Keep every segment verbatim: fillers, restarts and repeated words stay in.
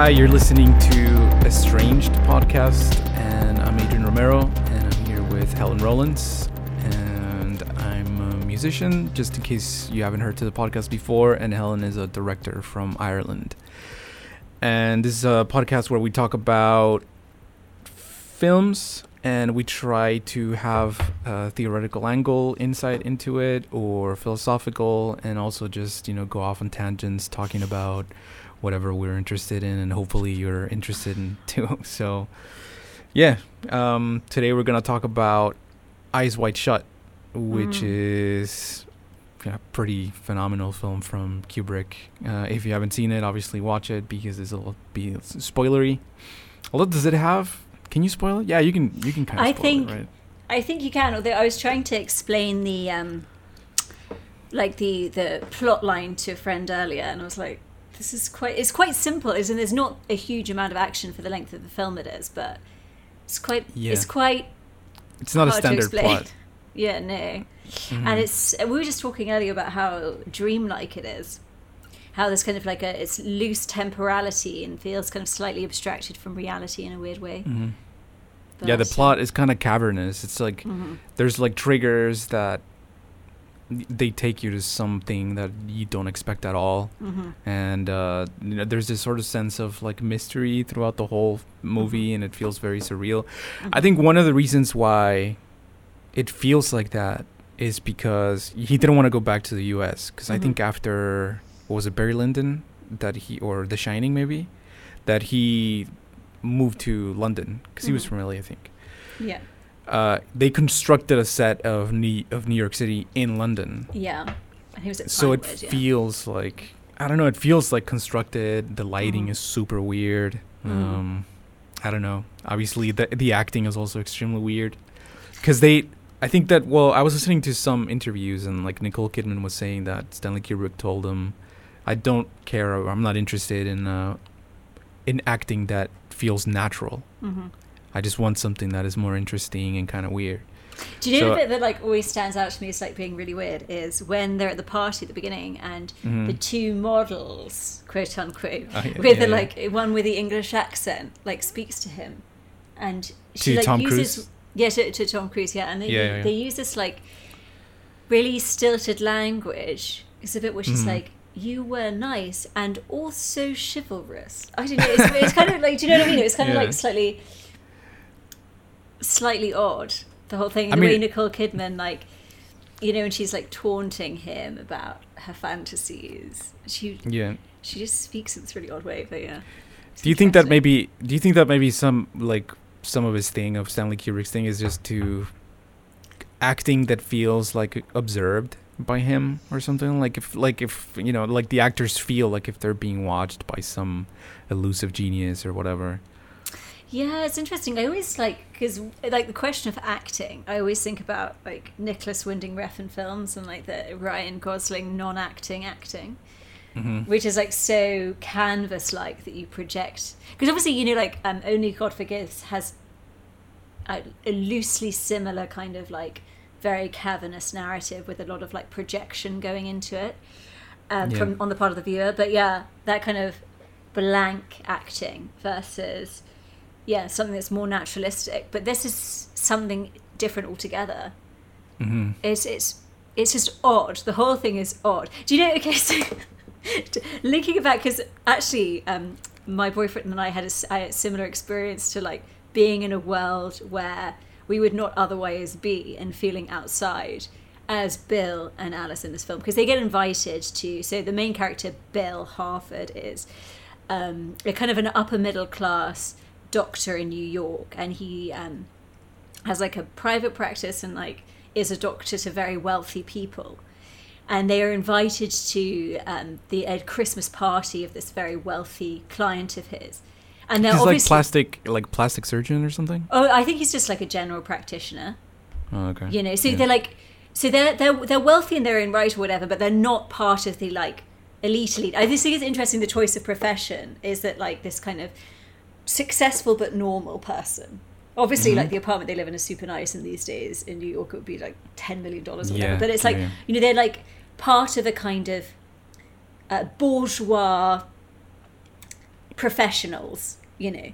Hi, you're listening to Estranged Podcast, and I'm Adrian Romero, and I'm here with Helen Rollins, and I'm a musician, just in case you haven't heard to the podcast before, and Helen is a director from Ireland. And this is a podcast where we talk about films, and we try to have a theoretical angle, insight into it, or philosophical, and also just, you know, go off on tangents talking about whatever we're interested in, and hopefully you're interested in too. So, yeah, um, today we're gonna talk about Eyes Wide Shut, which mm. is a pretty phenomenal film from Kubrick. Uh, if you haven't seen it, obviously watch it because it'll be spoilery. Although, does it have? Can you spoil it? Yeah, you can. You can kind of. I spoil think. It, right? I think you can. Although I was trying to explain the, um, like the the plot line to a friend earlier, and I was like, this is quite. It's quite simple, isn't it? There's not a huge amount of action for the length of the film it is, but it's quite. Yeah. It's quite. It's not a standard plot. Yeah, no. Mm-hmm. And it's. We were just talking earlier about how dreamlike it is, how there's kind of like a it's loose temporality and feels kind of slightly abstracted from reality in a weird way. Mm-hmm. Yeah, the plot is kind of cavernous. It's like mm-hmm. there's like triggers that they take you to something that you don't expect at all. Mm-hmm. And uh, you know, there's this sort of sense of like mystery throughout the whole movie, mm-hmm. and it feels very surreal. Mm-hmm. I think one of the reasons why it feels like that is because he didn't want to go back to the U S because mm-hmm. I think after... was it Barry Lyndon that he, or The Shining maybe, that he moved to London because mm-hmm. he was from L A, I think. Yeah. Uh, they constructed a set of New of New York City in London. Yeah. And he was at so it word, feels yeah. like I don't know. It feels like constructed. The lighting mm. is super weird. Mm. Um, I don't know. Obviously, the the acting is also extremely weird because they. I think that well, I was listening to some interviews and like Nicole Kidman was saying that Stanley Kubrick told him, I don't care. Or I'm not interested in uh, in acting that feels natural. Mm-hmm. I just want something that is more interesting and kind of weird. Do you know so, the bit that like always stands out to me as like being really weird is when they're at the party at the beginning and mm-hmm. the two models, quote unquote, oh, yeah, with yeah, the yeah. like one with the English accent like speaks to him, and she to like Tom uses Cruise? yeah to, to Tom Cruise yeah, and they yeah, yeah. they use this like really stilted language. It's a bit which is mm. like. You were nice and also chivalrous. I don't know. It's, it's kind of like, do you know what I mean? It's kind yeah. of like slightly, slightly odd. The whole thing. The I way mean, Nicole Kidman, like, you know, and she's like taunting him about her fantasies. She, yeah, she just speaks in this really odd way. But yeah. Do you think that maybe? Do you think that maybe some like some of his thing of Stanley Kubrick's thing is just to acting that feels like observed by him or something, like if like if you know like the actors feel like if they're being watched by some elusive genius or whatever. Yeah, it's interesting. I always like because like the question of acting, I always think about like Nicholas Winding Refn films and like the Ryan Gosling non-acting acting, mm-hmm. which is like so canvas-like that you project because obviously you know like um, Only God Forgives has a, a loosely similar kind of like very cavernous narrative with a lot of like projection going into it um, yeah. from on the part of the viewer. But yeah, that kind of blank acting versus yeah something that's more naturalistic. But this is something different altogether. Mm-hmm. It's it's it's just odd. The whole thing is odd. Do you know? Okay, so linking it back because actually um, my boyfriend and I had a, I had a similar experience to like being in a world where we would not otherwise be and feeling outside as Bill and Alice in this film because they get invited to so the main character Bill Harford is um, a kind of an upper middle class doctor in New York and he um, has like a private practice and like is a doctor to very wealthy people and they are invited to um, the a Christmas party of this very wealthy client of his. And he's like plastic, like plastic surgeon or something. Oh, I think he's just like a general practitioner. Oh, okay. You know, so yeah. they're like, so they're they're they're wealthy in their own right or whatever, but they're not part of the like elite elite. I just think it's interesting. The choice of profession is that like this kind of successful but normal person. Obviously, mm-hmm. like the apartment they live in is super nice, and these days in New York it would be like ten million dollars or yeah, whatever. But it's like yeah. you know they're like part of a kind of uh, bourgeois professionals, you know.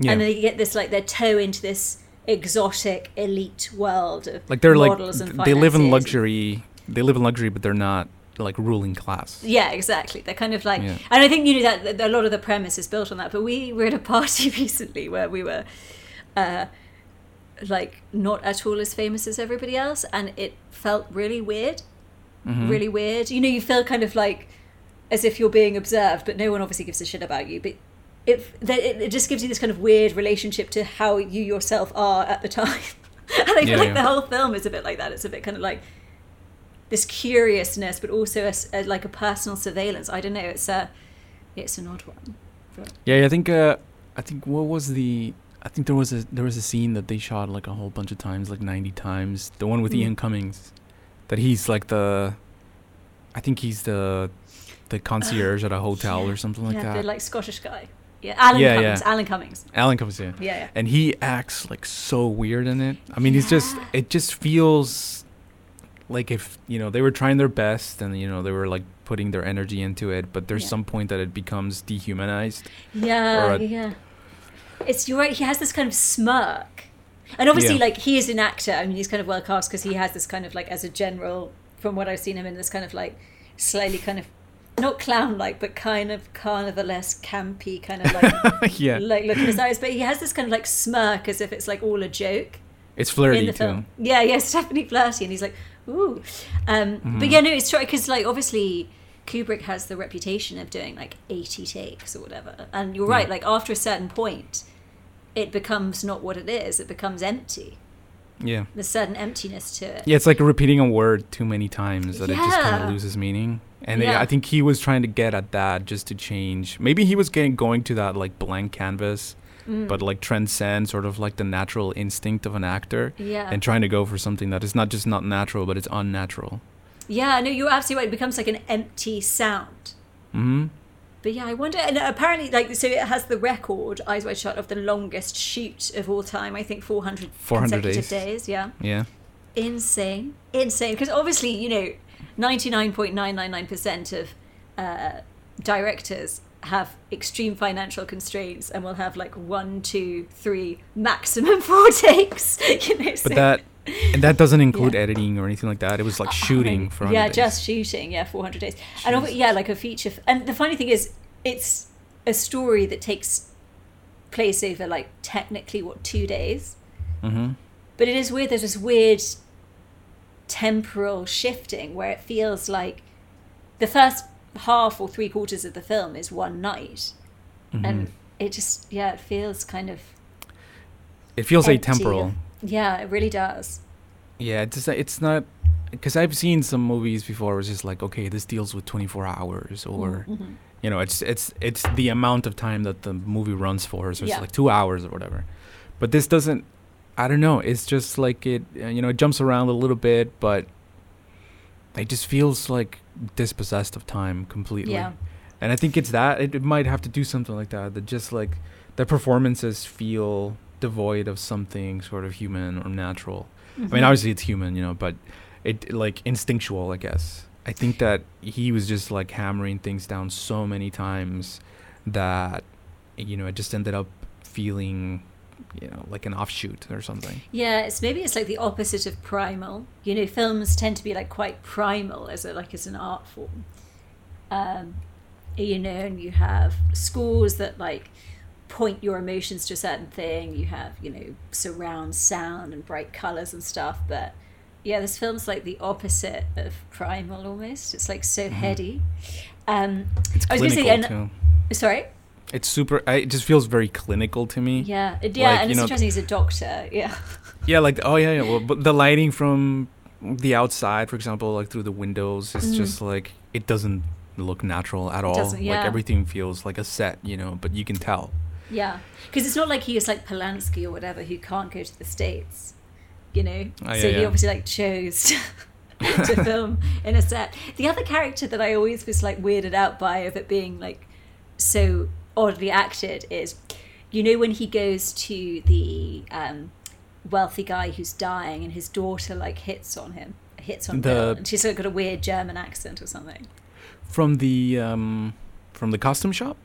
Yeah. And then you get this, like, their toe into this exotic elite world of like they're models like, and financiers. They live in luxury. They live in luxury, but they're not like ruling class. Yeah, exactly. They're kind of like, yeah. and I think you know that a lot of the premise is built on that. But we were at a party recently where we were, uh, like, not at all as famous as everybody else, and it felt really weird, mm-hmm. really weird. You know, you feel kind of like as if you're being observed, but no one obviously gives a shit about you. But it it just gives you this kind of weird relationship to how you yourself are at the time. And I feel yeah, like yeah. the whole film is a bit like that. It's a bit kind of like this curiousness, but also a, a, like a personal surveillance. I don't know. It's a, it's an odd one. But. Yeah, I think. Uh, I think what was the? I think there was a there was a scene that they shot like a whole bunch of times, like ninety times. The one with mm. Ian Cummings, that he's like the, I think he's the, the concierge uh, at a hotel yeah. or something like yeah, that. The like Scottish guy. Yeah, Alan yeah, Cummings. Yeah. Alan Cummings. Alan Cummings. Yeah. yeah. Yeah. And he acts like so weird in it. I mean, yeah. he's just. It just feels. Like if, you know, they were trying their best and, you know, they were like putting their energy into it, but there's yeah. some point that it becomes dehumanized. Yeah, yeah. It's, you're right, he has this kind of smirk. And obviously, yeah. like, he is an actor. I mean, he's kind of well cast because he has this kind of like, as a general, from what I've seen him in, this kind of like slightly kind of, not clown-like, but kind of carnivalesque, campy kind of like, yeah. like look in his eyes. But he has this kind of like smirk as if it's like all a joke. It's flirty too. Film. Yeah, yeah, it's definitely flirty. And he's like, ooh. Um, mm. But yeah, no, it's true because, like, obviously Kubrick has the reputation of doing, like, eighty takes or whatever. And you're yeah. right, like, after a certain point, it becomes not what it is. It becomes empty. Yeah. There's a certain emptiness to it. Yeah, it's like repeating a word too many times that yeah. it just kind of loses meaning. And yeah. it, I think he was trying to get at that just to change. Maybe he was getting going to that, like, blank canvas. Mm. But like transcend sort of like the natural instinct of an actor yeah. and trying to go for something that is not just not natural, but it's unnatural. Yeah, no, you're absolutely right. It becomes like an empty sound. Mm-hmm. But yeah, I wonder, and apparently like, so it has the record, Eyes Wide Shut, of the longest shoot of all time. I think four hundred, four hundred consecutive days. days. Yeah. Yeah. Insane. Insane. Because obviously, you know, ninety-nine point nine nine nine percent of uh, directors have extreme financial constraints and will have like one, two, three, maximum four takes. You know, but so. that and that doesn't include yeah. editing or anything like that. It was like shooting for yeah, days. just shooting. Yeah, four hundred days. Jeez. And yeah, like a feature. F- and the funny thing is, it's a story that takes place over like technically what two days. Mm-hmm. But it is weird. There's this weird temporal shifting where it feels like the first half or three quarters of the film is one night, mm-hmm. and it just yeah it feels kind of it feels empty. Atemporal. Yeah, it really does. Yeah, it's it's not because I've seen some movies before. It's just like, okay, this deals with twenty-four hours, or mm-hmm. you know, it's it's it's the amount of time that the movie runs for, so it's yeah. like two hours or whatever. But this doesn't. I don't know. It's just like it. You know, it jumps around a little bit, but. It just feels like dispossessed of time completely. Yeah. And I think it's that. It, it might have to do something like that. That just like the performances feel devoid of something sort of human or natural. Mm-hmm. I mean, obviously it's human, you know, but it like instinctual, I guess. I think that he was just like hammering things down so many times that, you know, it just ended up feeling, you know, like an offshoot or something. Yeah, it's maybe it's like the opposite of primal. You know, films tend to be like quite primal as a, like as an art form. Um, you know, and you have scores that like point your emotions to a certain thing. You have, you know, surround sound and bright colors and stuff. But yeah, this film's like the opposite of primal almost. It's like so mm-hmm. heady. Um, it's I was clinical gonna say, and, too. Sorry. It's super, I, it just feels very clinical to me. Yeah, it, yeah, like, and it's know, interesting he's a doctor, yeah. Yeah, like, oh yeah, yeah, well, but the lighting from the outside, for example, like through the windows, it's mm. just like, it doesn't look natural at it all. Yeah. Like everything feels like a set, you know, but you can tell. Yeah, because it's not like he is like Polanski or whatever, who can't go to the States, you know? Oh, yeah, so he yeah. obviously like chose to film in a set. The other character that I always was like weirded out by of it being like so... oddly acted is, you know, when he goes to the um wealthy guy who's dying and his daughter like hits on him hits on the, and she's like got a weird German accent or something from the um from the costume shop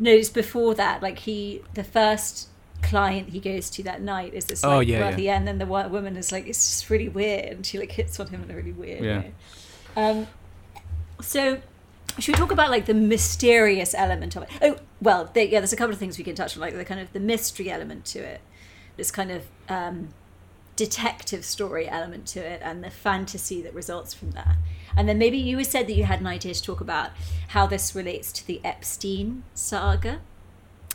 No, it's before that. Like he, the first client he goes to that night is this. Like, oh yeah, well, yeah. The end, and the white woman is like, it's just really weird, and she like hits on him in a really weird yeah. way. Um, so should we talk about like the mysterious element of it? Oh well, they, yeah. There's a couple of things we can touch on, like the kind of the mystery element to it, this kind of um, detective story element to it, and the fantasy that results from that. And then maybe you said that you had an idea to talk about how this relates to the Epstein saga.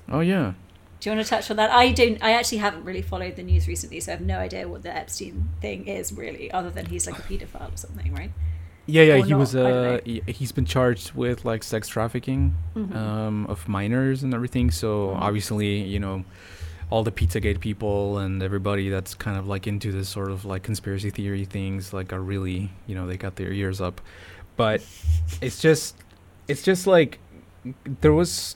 Oh yeah. Do you want to touch on that? I don't. I actually haven't really followed the news recently, so I have no idea what the Epstein thing is really, other than he's like a pedophile or something, right? Yeah, yeah. Or he not, was. Uh, he's been charged with like sex trafficking mm-hmm. um, of minors and everything. So mm-hmm. obviously, you know, all the Pizzagate people and everybody that's kind of like into this sort of like conspiracy theory things, like, are really, you know, they got their ears up. But it's just, it's just like there was.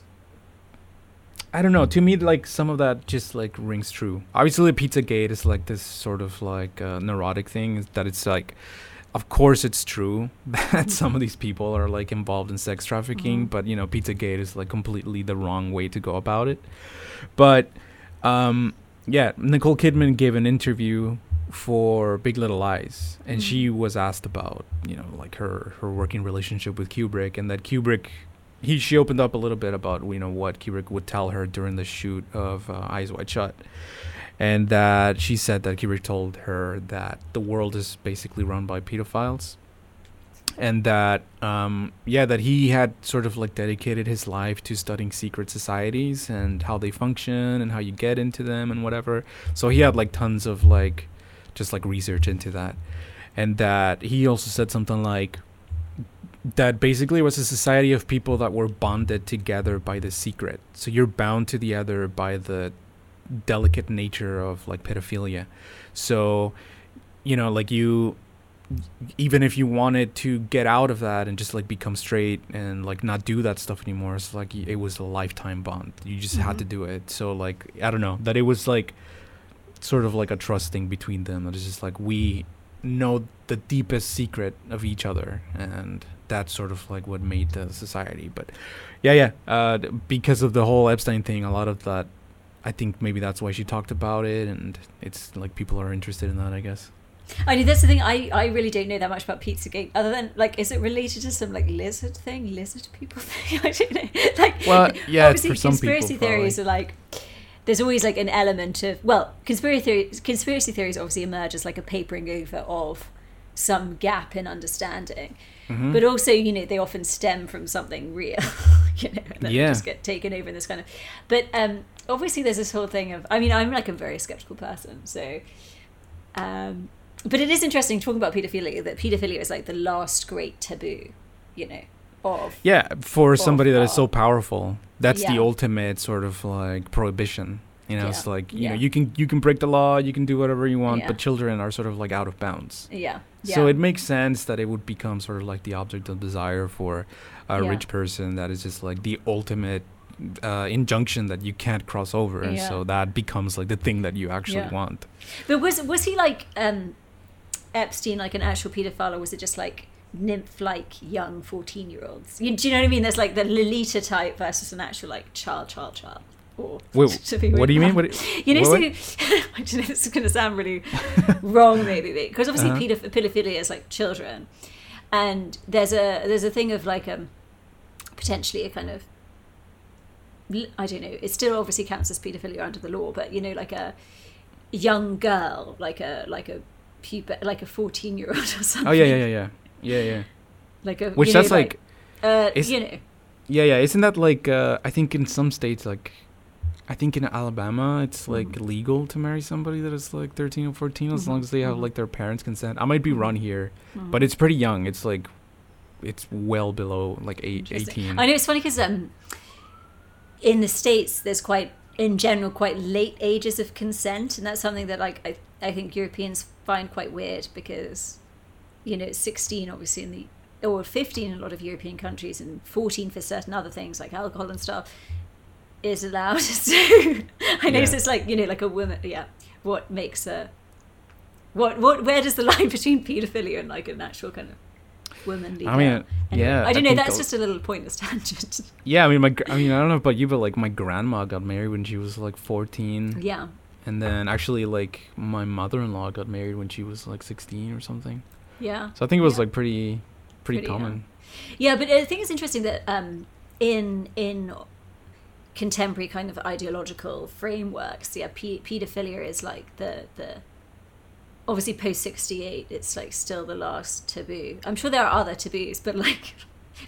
I don't know. To me, like, some of that just like rings true. Obviously, Pizzagate is like this sort of like uh, neurotic thing that it's like, of course, it's true that some of these people are like involved in sex trafficking, mm-hmm. but you know, Pizzagate is like completely the wrong way to go about it. But um, yeah, Nicole Kidman gave an interview for Big Little Lies, and mm-hmm. she was asked about, you know, like her her working relationship with Kubrick, and that Kubrick. He she opened up a little bit about, you know, what Kubrick would tell her during the shoot of uh, Eyes Wide Shut, and that she said that Kubrick told her that the world is basically run by pedophiles, and that um, yeah, that he had sort of like dedicated his life to studying secret societies and how they function and how you get into them and whatever. So he had like tons of like just like research into that, and that he also said something like. That basically was a society of people that were bonded together by the secret. So you're bound to the other by the delicate nature of like pedophilia. So, you know, like you, even if you wanted to get out of that and just like become straight and like not do that stuff anymore, it's like it was a lifetime bond. You just mm-hmm. had to do it. So like, I don't know, that it was like sort of like a trust thing between them. It's just like we know the deepest secret of each other, and that's sort of like what made the society. But yeah yeah uh because of the whole Epstein thing, a lot of that, I think maybe that's why she talked about it, and it's like people are interested in that, I guess. I mean, that's the thing, I I really don't know that much about Pizzagate, other than like, is it related to some like lizard thing lizard people thing? I don't know, like, well yeah, obviously for some conspiracy people, theories probably. Are like there's always like an element of, well, conspiracy theories, conspiracy theories obviously emerge as like a papering over of some gap in understanding. Mm-hmm. But also, you know, they often stem from something real, you know, and then yeah. just get taken over in this kind of. But um, obviously there's this whole thing of, I mean, I'm like a very skeptical person. So, um, but it is interesting talking about pedophilia, that pedophilia is like the last great taboo, you know. Of, yeah, for of somebody that is so powerful, that's yeah. the ultimate sort of like prohibition. You know, yeah. it's like you yeah. know you can you can break the law, you can do whatever you want, yeah. but children are sort of like out of bounds. Yeah. yeah. So it makes sense that it would become sort of like the object of desire for a yeah. rich person. That is just like the ultimate uh, injunction that you can't cross over, and yeah. so that becomes like the thing that you actually yeah. want. But was was he like um, Epstein, like an actual pedophile, or was it just like? Nymph-like young fourteen-year-olds. You, do you know what I mean? There's like the Lolita type versus an actual like child, child, child. Or Wait, what do you mean? What it, you know, what? So I don't know, this is going to sound really wrong, maybe, because obviously uh-huh. pedoph- pedophilia is like children, and there's a there's a thing of like um potentially a kind of I don't know. It still obviously counts as pedophilia under the law, but you know, like a young girl, like a like a puber, like a fourteen-year-old or something. Oh yeah, yeah, yeah. yeah. Yeah, yeah. Like a, which you know, that's like, like uh, you know. Yeah, yeah. Isn't that like? Uh, I think in some states, like, I think in Alabama, it's like mm-hmm. legal to marry somebody that is like thirteen or fourteen, mm-hmm. as long as they have like their parents' consent. I might be wrong here, mm-hmm. but it's pretty young. It's like, it's well below like eight, eighteen. I know, it's funny because um, in the States, there's quite, in general, quite late ages of consent, and that's something that like I I think Europeans find quite weird because. You know, it's sixteen obviously in the, or fifteen in a lot of European countries, and fourteen for certain other things like alcohol and stuff is allowed. So I know yeah. it's like, you know, like a woman, yeah. What makes a, what, what, where does the line between paedophilia and like an actual kind of woman leader. I mean, anyway, yeah. I don't know. I that's I'll... just a little pointless tangent. Yeah, I mean, my, I mean, I don't know about you, but like my grandma got married when she was like fourteen. Yeah. And then actually, like my mother-in-law got married when she was like sixteen or something. Yeah. So I think it was yeah. like pretty, pretty, pretty common. Yeah. yeah, but I think it's interesting that um, in in. contemporary kind of ideological frameworks, yeah, p- paedophilia is like the the obviously post sixty-eight, it's like still the last taboo. I'm sure there are other taboos, but like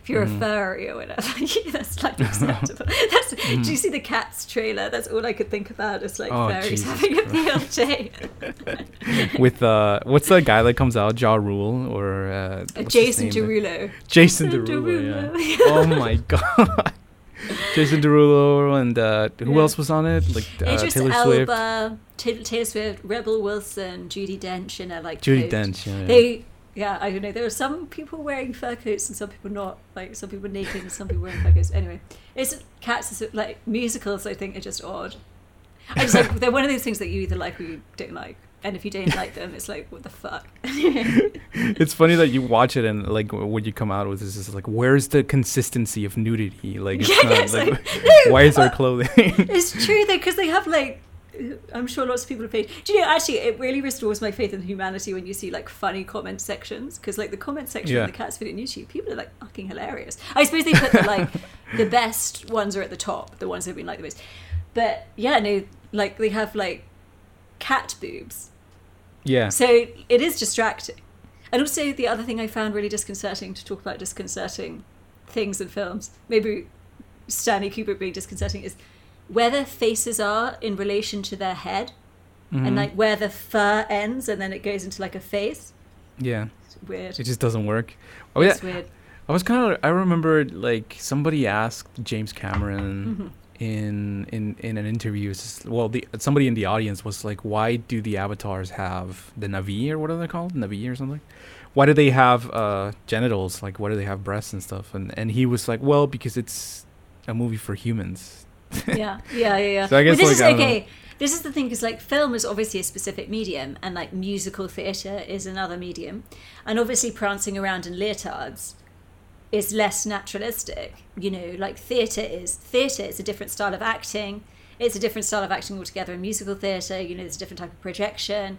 if you're mm. a furry or whatever, that's like acceptable. That's, mm. Do you see the Cats trailer? That's all I could think about. It's like oh, furries Jesus having a P L J. With uh, what's that guy that comes out? Ja Rule or uh, Jason Derulo. Jason Derulo. Yeah. Oh my god. Jason Derulo and uh, who yeah. else was on it? Like uh, Idris Taylor Elba, Swift, T- Taylor Swift, Rebel Wilson, Judy Dench, and I like Judy coat. Dench. Yeah, they, yeah. yeah, I don't know. There were some people wearing fur coats and some people not. Like some people naked and some people wearing fur coats. Anyway, it's Cats is like musicals. I think are just odd. I just like, they're one of those things that you either like or you don't like. And if you don't like them, it's like, what the fuck? It's funny that you watch it and like what you come out with is just like, where's the consistency of nudity? Like, it's yeah, not, yeah, it's like, like no, why is there clothing? It's true though, because they have like, I'm sure lots of people have paid. Do you know, actually, it really restores my faith in humanity when you see like funny comment sections, because like the comment section yeah. of the Cats video on YouTube, people are like fucking hilarious. I suppose they put the like, the best ones are at the top, the ones that have been like the most. But yeah, no, like they have like cat boobs. Yeah. So it is distracting. And also the other thing I found really disconcerting, to talk about disconcerting things in films, maybe Stanley Kubrick being disconcerting, is where their faces are in relation to their head mm-hmm. and like where the fur ends and then it goes into like a face. Yeah. It's weird. It just doesn't work. Oh, yeah. It's weird. I was kind of, I remember like somebody asked James Cameron mm-hmm. in in in an interview, just, well the somebody in the audience was like, why do the avatars have the Navi, or what are they called, Navi or something, why do they have uh genitals, like why do they have breasts and stuff, and and he was like, well, because it's a movie for humans. yeah yeah yeah, yeah. So I guess well, this like, is okay know. This is the thing, because like film is obviously a specific medium and like musical theater is another medium, and obviously prancing around in leotards is less naturalistic, you know, like theatre is theatre, it's a different style of acting, it's a different style of acting altogether. In musical theatre, you know, there's a different type of projection.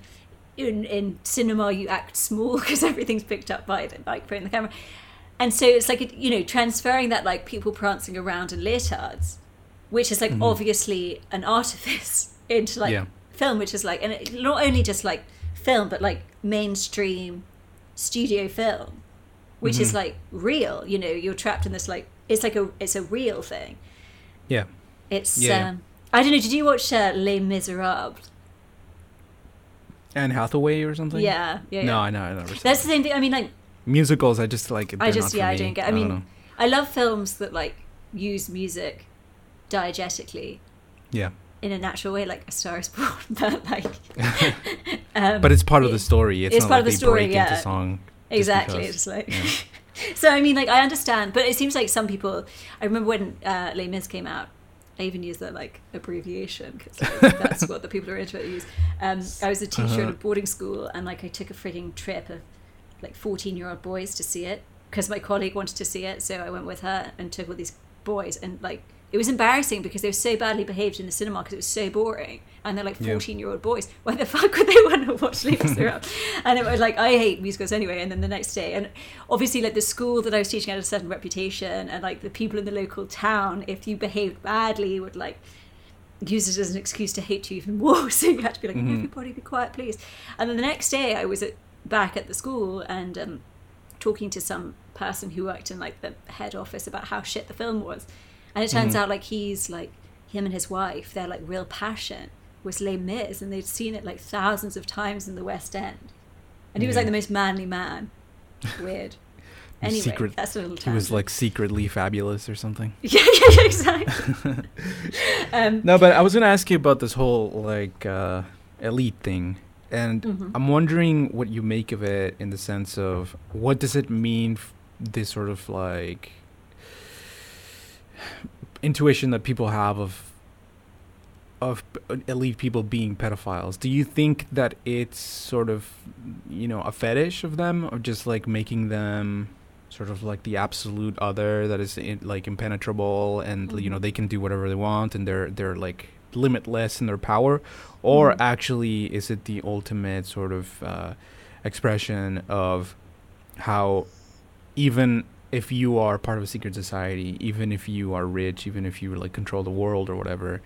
In, in cinema, you act small because everything's picked up by the microphone and the camera. And so it's like, it, you know, transferring that, like people prancing around in leotards, which is like mm-hmm. obviously an artifice, into like yeah. film, which is like, and it, not only just like film, but like mainstream studio film. Which mm-hmm. is like real, you know, you're trapped in this like, it's like a, it's a real thing. Yeah. It's, yeah, um, yeah. I don't know, did you watch uh, Les Misérables? Anne Hathaway or something? Yeah, yeah, No, yeah. I know, I never saw That's that. The same thing, I mean like. Musicals, I just like, I just, yeah, me. I don't get, I, I mean, know. I love films that like use music diegetically. Yeah. In a natural way, like A Star Is Born, but like. um, but it's part of the story. It's, it's not part like of the they story, break yeah. into song. Exactly, it's like yeah. So I mean like I understand, but it seems like some people, I remember when uh, Les Mis came out, I even used that like abbreviation because like, that's what the people who are into it use. um, I was a teacher uh-huh. at a boarding school, and like I took a frigging trip of like fourteen year old boys to see it because my colleague wanted to see it, so I went with her and took all these boys, and like it was embarrassing because they were so badly behaved in the cinema because it was so boring. And they're like fourteen yeah. year old boys. Why the fuck would they want to watch Les Misérables? And it was like, I hate musicals anyway. And then the next day, and obviously like the school that I was teaching had a certain reputation, and like the people in the local town, if you behaved badly, would like use it as an excuse to hate you even more. So you had to be like, mm-hmm. everybody be quiet, please. And then the next day I was at, back at the school and um, talking to some person who worked in like the head office about how shit the film was. And it turns mm-hmm. out like he's like, him and his wife, their like real passion was Les Mis, and they'd seen it like thousands of times in the West End. And he yeah. was like the most manly man. Weird. Anyway, secret, that's a little tangent. He was like secretly fabulous or something. Yeah, yeah, yeah, exactly. um, no, but I was going to ask you about this whole like uh, elite thing. And mm-hmm. I'm wondering what you make of it in the sense of what does it mean, f- this sort of like... intuition that people have of of elite people being pedophiles. Do you think that it's sort of, you know, a fetish of them, or just like making them sort of like the absolute other that is in, like impenetrable, and mm-hmm. you know, they can do whatever they want, and they're they're like limitless in their power, or mm-hmm. actually is it the ultimate sort of uh, expression of how even if you are part of a secret society, even if you are rich, even if you like control the world or whatever,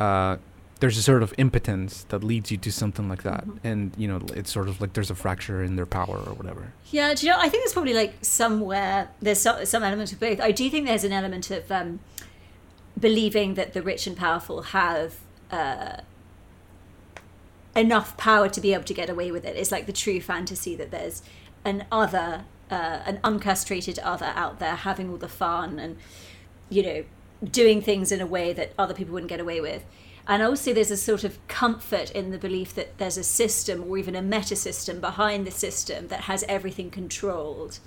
uh, there's a sort of impotence that leads you to something like that. Mm-hmm. And, you know, it's sort of like there's a fracture in their power or whatever. Yeah, do you know, I think there's probably like somewhere, there's so, some element of both. I do think there's an element of um, believing that the rich and powerful have uh, enough power to be able to get away with it. It's like the true fantasy that there's an other, uh, an uncastrated other out there having all the fun and, you know, doing things in a way that other people wouldn't get away with. And also there's a sort of comfort in the belief that there's a system or even a meta system behind the system that has everything controlled.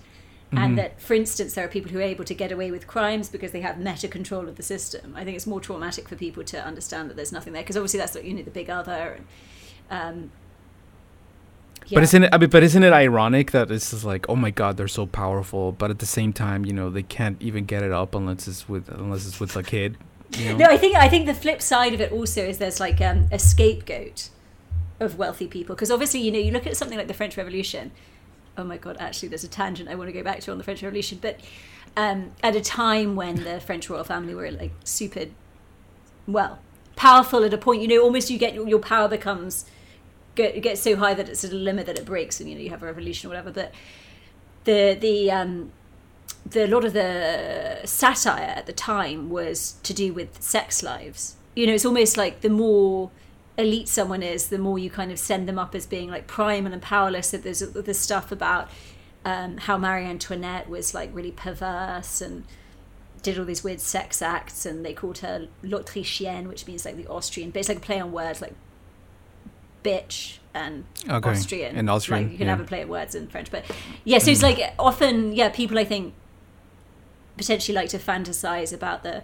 Mm-hmm. And that, for instance, there are people who are able to get away with crimes because they have meta control of the system. I think it's more traumatic for people to understand that there's nothing there, because obviously that's what, you know, the big other. And, um, yeah. But isn't it? I mean, but isn't it ironic that it's just like, oh my God, they're so powerful, but at the same time, you know, they can't even get it up unless it's with unless it's with a kid. You know? No, I think I think the flip side of it also is there's like um, a scapegoat of wealthy people, because obviously, you know, you look at something like the French Revolution. Oh my God, actually, there's a tangent I want to go back to on the French Revolution, but um, at a time when the French royal family were like super, well, powerful at a point, you know, almost you get your power becomes get, gets so high that it's at a limit that it breaks, and you know, you have a revolution or whatever. But the the um, The, a lot of the satire at the time was to do with sex lives. You know, it's almost like the more elite someone is, the more you kind of send them up as being like primal and powerless. So there's this stuff about um, how Marie Antoinette was like really perverse and did all these weird sex acts, and they called her l'Autrichienne, which means like the Austrian. But it's like a play on words, like bitch and okay. Austrian. And Austrian. Like you can yeah. have a play on words in French. But yeah, so mm. it's like often, yeah, people I think potentially like to fantasize about the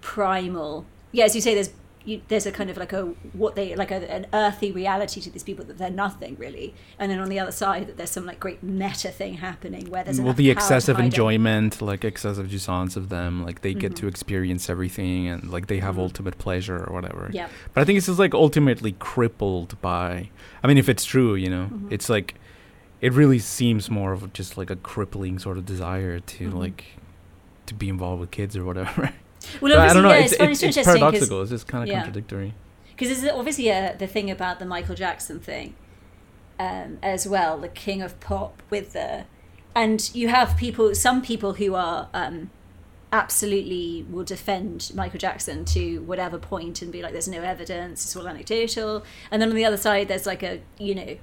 primal, yeah, as you say, there's you, there's a kind of like a what they like a, an earthy reality to these people that they're nothing really, and then on the other side that there's some like great meta thing happening where there's well the excessive enjoyment in. Like excessive jouissance of them, like they get mm-hmm. to experience everything and like they have mm-hmm. ultimate pleasure or whatever. Yeah, but I think it's just like ultimately crippled by, I mean, if it's true, you know, mm-hmm. it's like it really seems more of just like a crippling sort of desire to mm-hmm. like to be involved with kids or whatever. Well, I don't know. Yeah, it's, it's, funny, it's, it's interesting paradoxical. It's just kind of yeah. contradictory. Because this is obviously a, the thing about the Michael Jackson thing um, as well, the king of pop with the... And you have people, some people who are um, absolutely will defend Michael Jackson to whatever point and be like, there's no evidence, it's all anecdotal. And then on the other side, there's like a, you know,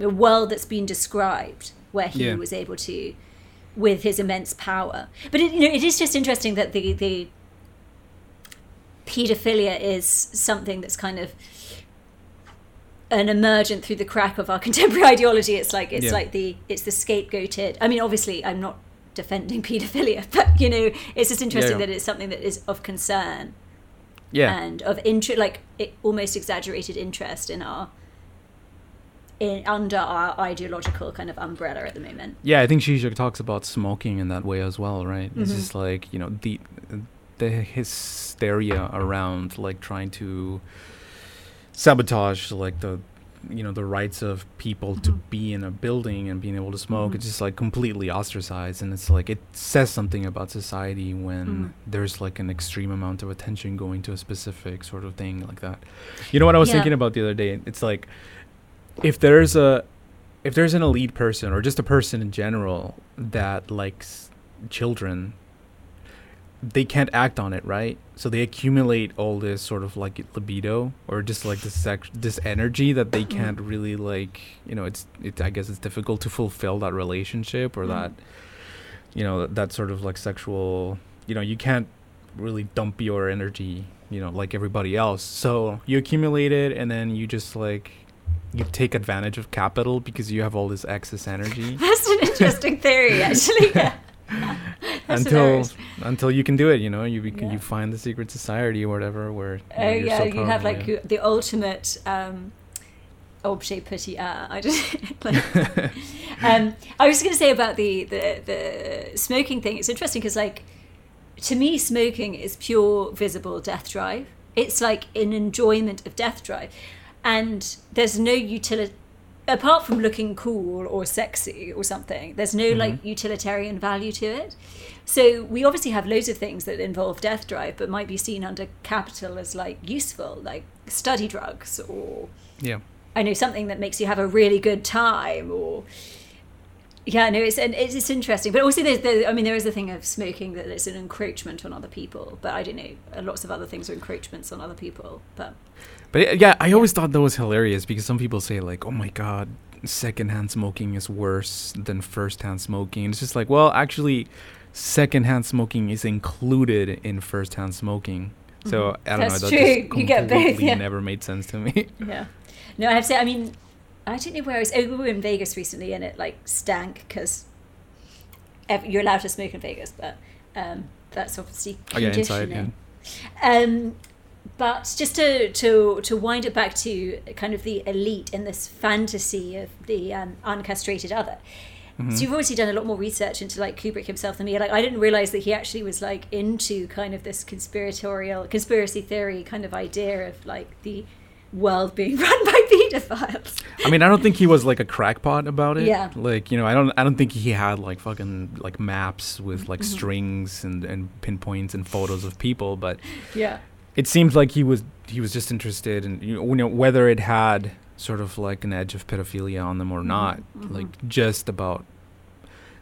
a world that's been described where he yeah. was able to... with his immense power. But it, you know, it is just interesting that the the paedophilia is something that's kind of an emergent through the crack of our contemporary ideology. It's like it's yeah. like the it's the scapegoated. I mean, obviously, I'm not defending paedophilia, but you know, it's just interesting yeah. that it's something that is of concern, yeah, and of interest, like it, almost exaggerated interest in our. In, under our ideological kind of umbrella at the moment. Yeah, I think Zizek talks about smoking in that way as well, right? Mm-hmm. It's just like, you know, the the hysteria around like trying to sabotage like the, you know, the rights of people mm-hmm. to be in a building and being able to smoke. Mm-hmm. It's just like completely ostracized, and it's like it says something about society when mm-hmm. there's like an extreme amount of attention going to a specific sort of thing like that. You know what I was yeah. thinking about the other day? It's like, if there's a if there's an elite person or just a person in general that likes children, they can't act on it, right? So they accumulate all this sort of like libido or just like this sex, this energy that they can't really like, you know, it's it's I guess it's difficult to fulfill that relationship or mm-hmm. that, you know, that, that sort of like sexual, you know, you can't really dump your energy, you know, like everybody else. So you accumulate it, and then you just like you take advantage of capital because you have all this excess energy. That's an interesting theory, actually. Yeah. until until you can do it, you know, you yeah. you find the secret society or whatever where. You know, oh you're yeah, so you have like yeah. the ultimate um, objet petit art. I just like, um, I was going to say about the, the the smoking thing. It's interesting because, like, to me, smoking is pure visible death drive. It's like an enjoyment of death drive, and there's no utility apart from looking cool or sexy or something. There's no mm-hmm. like utilitarian value to it. So we obviously have loads of things that involve death drive, but might be seen under capital as like useful, like study drugs or yeah. I know something that makes you have a really good time, or yeah, no, it's and it's, it's interesting. But also, there's, there's, I mean, there is the thing of smoking that it's an encroachment on other people. But I don't know, lots of other things are encroachments on other people. But but yeah, I always yeah. thought that was hilarious because some people say like, "Oh my God, secondhand smoking is worse than firsthand smoking." And it's just like, well, actually, secondhand smoking is included in firsthand smoking. So I don't That's know. That's true. That just you get both. Yeah. Never made sense to me. Yeah. No, I have to say, I mean, I don't know where I was. Oh, we were in Vegas recently and it like stank because you're allowed to smoke in Vegas, but um, that's obviously conditioning. Okay, inside, yeah. Um, but just to, to, to wind it back to kind of the elite in this fantasy of the um, uncastrated other. Mm-hmm. So you've obviously done a lot more research into like Kubrick himself than me. Like I didn't realize that he actually was like into kind of this conspiratorial, conspiracy theory kind of idea of like the world being run by pedophiles. I mean, I don't think he was like a crackpot about it. Yeah. Like, you know, I don't I don't think he had like fucking like maps with like mm-hmm. strings and, and pinpoints and photos of people, but yeah. It seems like he was he was just interested in, you know, whether it had sort of like an edge of pedophilia on them or not. Mm-hmm. Like just about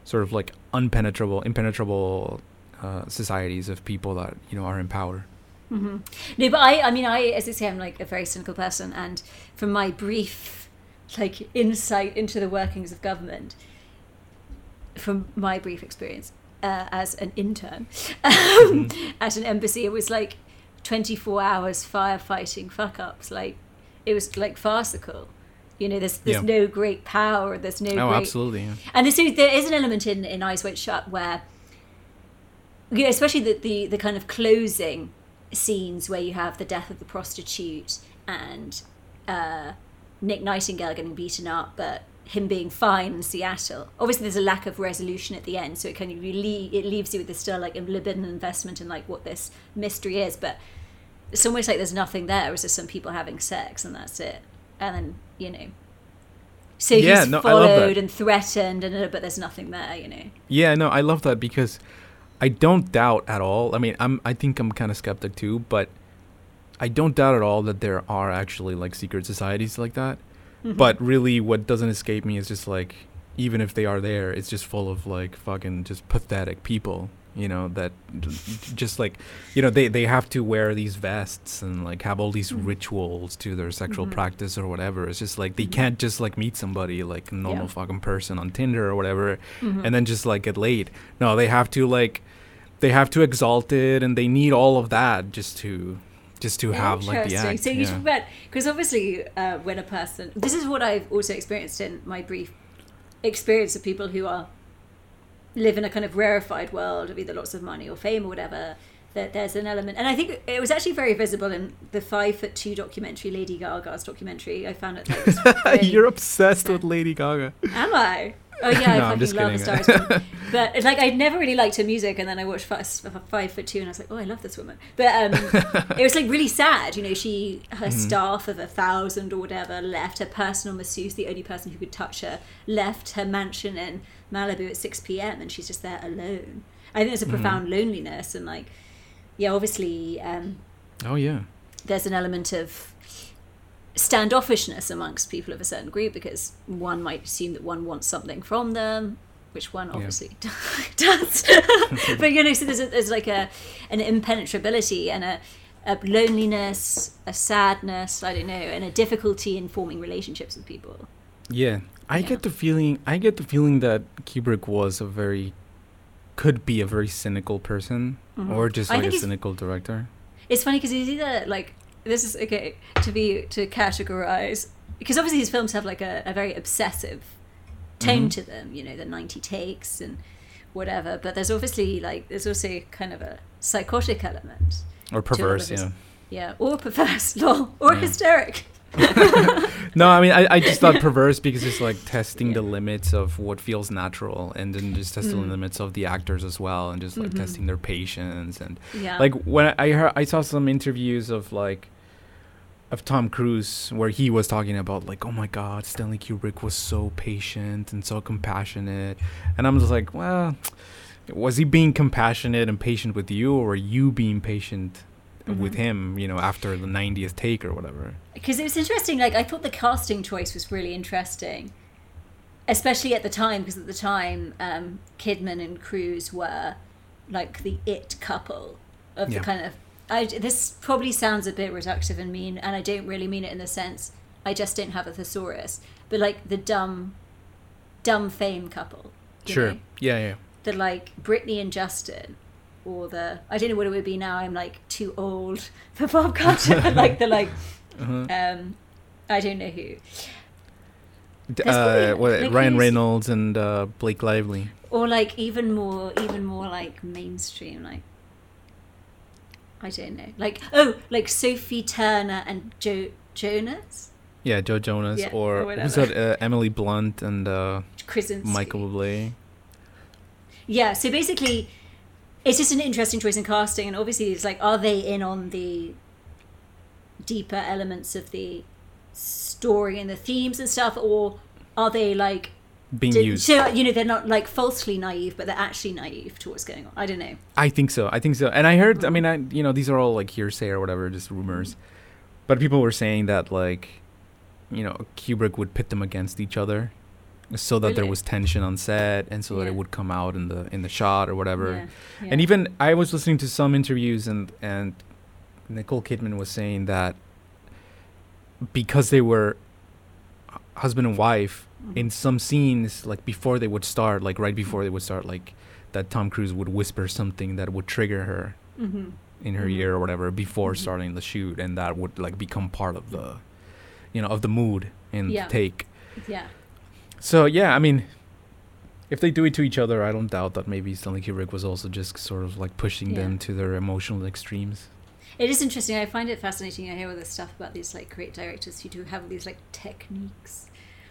sort of like unpenetrable impenetrable uh, societies of people that, you know, are in power. Mm-hmm. No, but I, I mean, I, as I say, I'm like a very cynical person, and from my brief, like, insight into the workings of government, from my brief experience uh, as an intern um, mm-hmm. at an embassy, it was like twenty-four hours firefighting fuck-ups. Like, it was like farcical. You know, there's there's yeah. no great power. There's no. Oh, great... absolutely. Yeah. And so there is an element in, in Eyes Wide Shut where, you know, especially the the, the kind of closing scenes where you have the death of the prostitute and uh, Nick Nightingale getting beaten up, but him being fine in Seattle. Obviously, there's a lack of resolution at the end, so it kind of really, it leaves you with this still like a little bit of an investment in like what this mystery is. But it's almost like there's nothing there. It's just some people having sex and that's it. And then you know, so yeah, he's no, followed and threatened, and but there's nothing there. You know. Yeah, no, I love that because I don't doubt at all. I mean, I'm. I think I'm kind of skeptic too, but I don't doubt at all that there are actually like secret societies like that. Mm-hmm. But really, what doesn't escape me is just like, even if they are there, it's just full of like fucking just pathetic people. You know that, just like, you know, they they have to wear these vests and like have all these mm-hmm. rituals to their sexual mm-hmm. practice or whatever. It's just like they mm-hmm. can't just like meet somebody like a normal yeah. fucking person on Tinder or whatever mm-hmm. and then just like get laid. No, they have to like they have to exalt it, and they need all of that just to just to have like the act. So you yeah. talk about, because obviously uh, when a person, this is what I've also experienced in my brief experience of people who are live in a kind of rarefied world of either lots of money or fame or whatever, that there's an element. And I think it was actually very visible in the five foot two documentary, Lady Gaga's documentary. I found it like this really You're obsessed with Lady Gaga. Am I? Oh yeah, no, I fucking love kidding. A Star Is Born. But it's like, I'd never really liked her music, and then I watched Five Foot Two and I was like, oh, I love this woman. But um, it was like really sad, you know, she, her mm-hmm. staff of a thousand or whatever left, her personal masseuse, the only person who could touch her, left her mansion in Malibu at six p.m. and she's just there alone. I think there's a profound mm-hmm. loneliness, and like, yeah, obviously um, oh yeah, there's an element of standoffishness amongst people of a certain group, because one might assume that one wants something from them, which one obviously yeah. does. But you know, so there's, a, there's like a an impenetrability and a, a loneliness, a sadness, I don't know, and a difficulty in forming relationships with people. Yeah, I yeah. get the feeling. I get the feeling that Kubrick was a very, could be a very cynical person, mm-hmm. or just like a cynical director. It's funny because he's either like. This is okay to be to categorize, because obviously his films have like a, a very obsessive tone mm-hmm. to them, you know, the ninety takes and whatever. But there's obviously like there's also kind of a psychotic element, or perverse, yeah, yeah, or perverse, lol, or yeah. hysteric. No, I mean, I, I just thought perverse because it's like testing yeah. the limits of what feels natural, and then just testing mm. the limits of the actors as well, and just like mm-hmm. testing their patience. And yeah. like when I heard, I saw some interviews of like of Tom Cruise where he was talking about like, oh my God, Stanley Kubrick was so patient and so compassionate. And I'm just like, well, was he being compassionate and patient with you, or were you being patient Mm-hmm. with him, you know, after the ninetieth take or whatever? Because it was interesting, like I thought the casting choice was really interesting, especially at the time, because at the time um Kidman and Cruise were like the it couple of yeah. the kind of I this probably sounds a bit reductive and mean, and I don't really mean it in the sense I just don't have a thesaurus, but like the dumb dumb fame couple, sure know? yeah yeah the like Britney and Justin, or the I don't know what it would be now, I'm like too old for pop culture, like the like uh-huh. um I don't know who D- uh what, like Ryan Reynolds and uh Blake Lively, or like even more even more like mainstream, like I don't know, like oh like Sophie Turner and Joe Jonas yeah Joe Jonas yeah, or, or who's that uh, Emily Blunt and uh Krasinski. Michael Bublé. Yeah, so basically it's just an interesting choice in casting, and obviously it's like, are they in on the deeper elements of the story and the themes and stuff, or are they like being did, used? So you know, they're not like falsely naive, but they're actually naive to what's going on. I don't know. I think so. I think so. And I heard, I mean, I you know, these are all like hearsay or whatever, just rumors, but people were saying that like, you know, Kubrick would pit them against each other, so that really? there was tension on set, and so yeah. that it would come out in the in the shot or whatever. Yeah. Yeah. And even I was listening to some interviews, and and Nicole Kidman was saying that because they were husband and wife, mm-hmm. in some scenes, like before they would start, like right before they would start, like that Tom Cruise would whisper something that would trigger her mm-hmm. in her mm-hmm. ear or whatever before mm-hmm. starting the shoot, and that would like become part of the, you know, of the mood in yeah. the take. Yeah. So, yeah, I mean, if they do it to each other, I don't doubt that maybe Stanley Kubrick was also just sort of like pushing yeah. them to their emotional extremes. It is interesting. I find it fascinating. I hear all this stuff about these like great directors who do have these like techniques.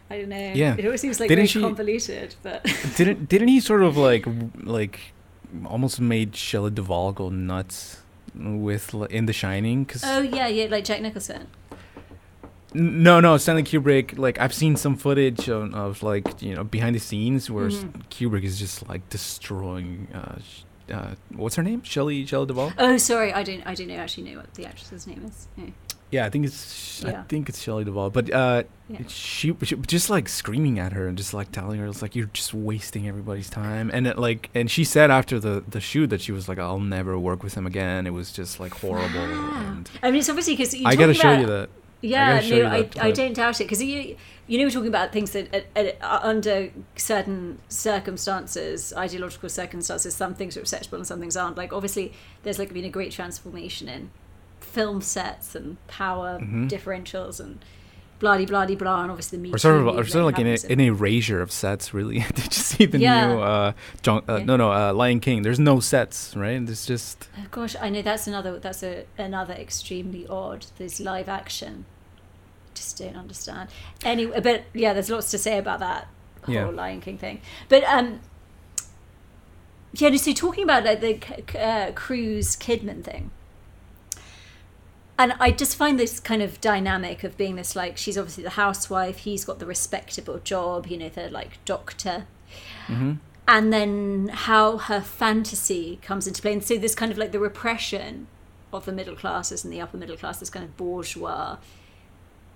I don't know. Yeah. It always seems like didn't very she, convoluted. But didn't didn't he sort of like like almost made Shelley Duvall go nuts with in The Shining? Cause oh, yeah, yeah, like Jack Nicholson. No, no, Stanley Kubrick, like, I've seen some footage of, of like, you know, behind the scenes where mm-hmm. Kubrick is just, like, destroying, uh, uh, what's her name? Shelley, Shelley Duvall? Oh, sorry, I don't, I don't know, actually know what the actress's name is. No. Yeah, I think it's, yeah. I think it's Shelley Duvall, but, uh, yeah. she, she, just, like, screaming at her and just, like, telling her, it's like, you're just wasting everybody's time, and it, like, and she said after the, the shoot that she was like, I'll never work with him again, it was just, like, horrible. Wow. And I mean, it's obviously because you I gotta show you that. Yeah, I no, I, I don't doubt it, because you you know we're talking about things that uh, uh, are under certain circumstances, ideological circumstances, some things are acceptable and some things aren't. Like obviously, there's like been a great transformation in film sets and power mm-hmm. differentials and blah blah blah blah, and obviously the media. Or sort of, or sort of like an, an erasure of sets, really. Did you see the yeah. new uh, John, uh, yeah. no no uh, Lion King? There's no sets, right? There's just. Oh, gosh, I know that's another that's a, another extremely odd. There's live action. Just don't understand. Anyway, but yeah, there's lots to say about that whole yeah. Lion King thing. But um, yeah. So talking about like the uh, Cruise Kidman thing. And I just find this kind of dynamic of being this, like, she's obviously the housewife, he's got the respectable job, you know, the, like, doctor. Mm-hmm. And then how her fantasy comes into play. And so this kind of, like, the repression of the middle classes and the upper middle class, this kind of bourgeois,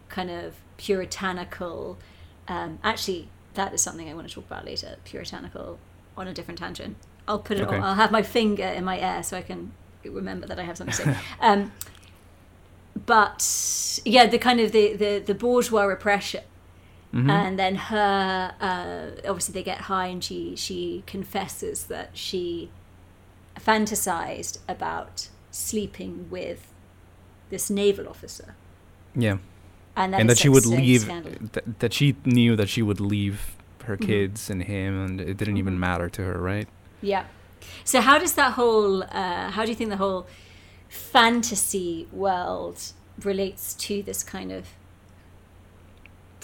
kind of puritanical. Um, actually, that is something I want to talk about later, puritanical, on a different tangent. I'll put it okay. on. I'll have my finger in my ear so I can remember that I have something to say. Um, But yeah, the kind of the, the, the bourgeois repression, mm-hmm. and then her uh, obviously they get high, and she she confesses that she fantasized about sleeping with this naval officer. Yeah, and that, and that she would leave. Th- that she knew that she would leave her kids mm-hmm. and him, and it didn't mm-hmm. even matter to her, right? Yeah. So how does that whole? Uh, how do you think the whole fantasy world relates to this kind of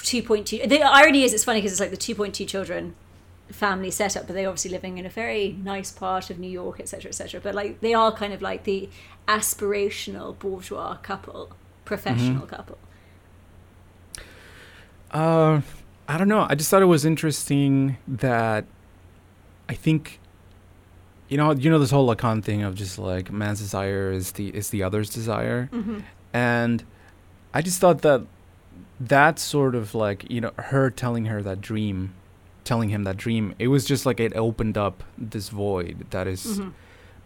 two point two. The irony is, it's funny because it's like the two point two children family setup, but they're obviously living in a very nice part of New York, etc, etc, but like they are kind of like the aspirational bourgeois couple, professional mm-hmm. couple. Uh, I don't know. I just thought it was interesting that I think, you know, you know this whole Lacan thing of just like man's desire is the is the other's desire, mm-hmm. and I just thought that that sort of like, you know, her telling her that dream, telling him that dream, it was just like it opened up this void that is mm-hmm.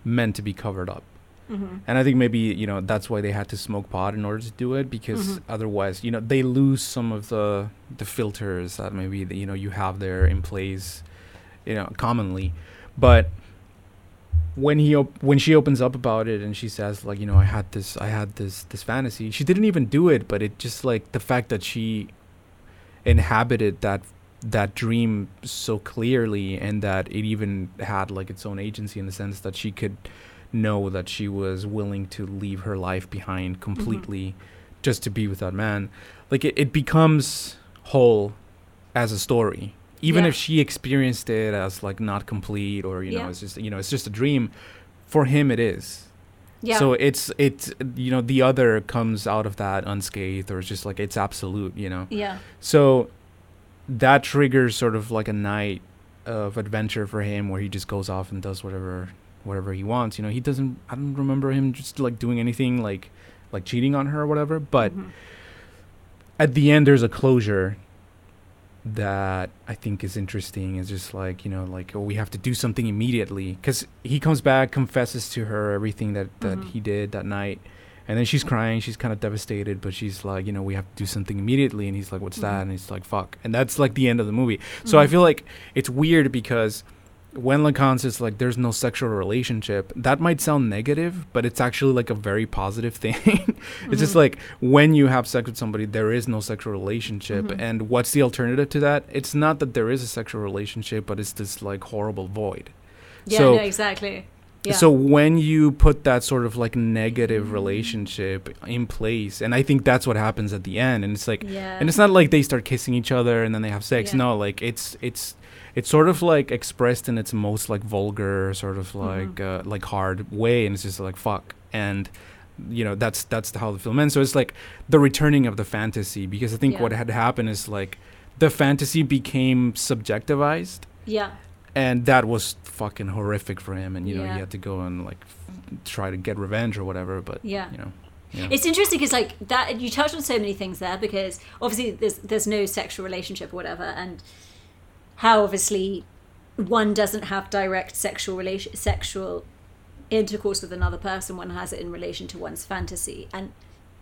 meant to be covered up. Mm-hmm. And I think maybe, you know, that's why they had to smoke pot in order to do it, because mm-hmm. otherwise, you know, they lose some of the the filters that maybe, the, you know, you have there in place, you know, commonly. But when he op- when she opens up about it and she says, like, you know, I had this, I had this, this fantasy, she didn't even do it, but it just like the fact that she inhabited that that dream so clearly, and that it even had like its own agency in the sense that she could know that she was willing to leave her life behind completely mm-hmm. just to be with that man. Like it, it becomes whole as a story, even yeah. if she experienced it as like not complete, or you yeah. know, it's just, you know, it's just a dream. For him it is. Yeah. So it's it's you know, the other comes out of that unscathed, or it's just like it's absolute, you know. Yeah. So that triggers sort of like a night of adventure for him where he just goes off and does whatever whatever he wants, you know. He doesn't, I don't remember him just like doing anything like like cheating on her or whatever, but mm-hmm. at the end there's a closure that I think is interesting. It's just like, you know, like, oh, we have to do something immediately, because he comes back, confesses to her everything that that mm-hmm. he did that night, and then she's crying, she's kind of devastated, but she's like, you know, we have to do something immediately, and he's like, what's mm-hmm. that, and he's like, fuck, and that's like the end of the movie. Mm-hmm. So I feel like it's weird, because when Lacan says like there's no sexual relationship, that might sound negative, but it's actually like a very positive thing. It's mm-hmm. just like when you have sex with somebody, there is no sexual relationship. Mm-hmm. And what's the alternative to that? It's not that there is a sexual relationship, but it's this like horrible void. Yeah, so, no, exactly. Yeah. So when you put that sort of like negative relationship in place, and I think that's what happens at the end, and it's like, yeah. and it's not like they start kissing each other and then they have sex. Yeah. No, like it's it's it's sort of like expressed in its most like vulgar, sort of like mm-hmm. uh, like hard way, and it's just like fuck, and you know that's that's how the film ends. So it's like the returning of the fantasy, because I think yeah. what had happened is like the fantasy became subjectivized. Yeah. And that was fucking horrific for him, and you know yeah. he had to go and like f- try to get revenge or whatever. But yeah, you know, yeah. it's interesting because like that you touched on so many things there, because obviously there's there's no sexual relationship or whatever, and how obviously one doesn't have direct sexual relation sexual intercourse with another person. One has it in relation to one's fantasy, and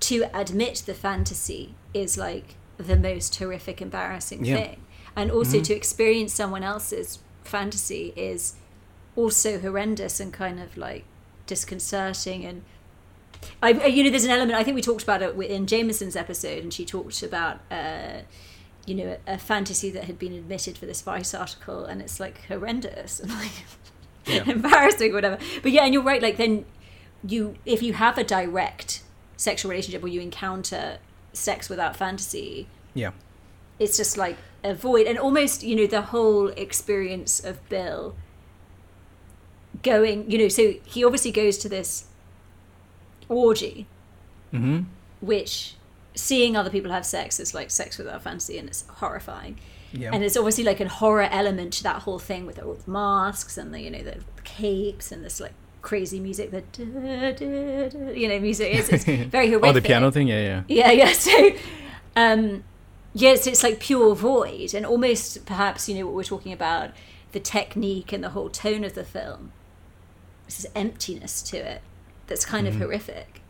to admit the fantasy is like the most horrific, embarrassing yeah. thing, and also mm-hmm. to experience someone else's fantasy is also horrendous and kind of like disconcerting. And I, you know, there's an element, I think we talked about it in Jameson's episode, and she talked about uh you know a, a fantasy that had been admitted for this Vice article, and it's like horrendous and like yeah. embarrassing, whatever. But yeah, and you're right, like then you, if you have a direct sexual relationship or you encounter sex without fantasy, yeah, it's just like a void. And almost, you know, the whole experience of Bill going, you know, so he obviously goes to this orgy, mm-hmm. which seeing other people have sex is like sex without fantasy, and it's horrifying. Yeah. And there's obviously like a horror element to that whole thing with all the masks and the, you know, the capes and this like crazy music, the da, da, da, you know, music. It's, it's very horrific. Oh, the piano thing? Yeah, yeah. Yeah, yeah. So, um, yes, it's like pure void, and almost perhaps, you know, what we're talking about, the technique and the whole tone of the film. This is emptiness to it that's kind mm-hmm. of horrific.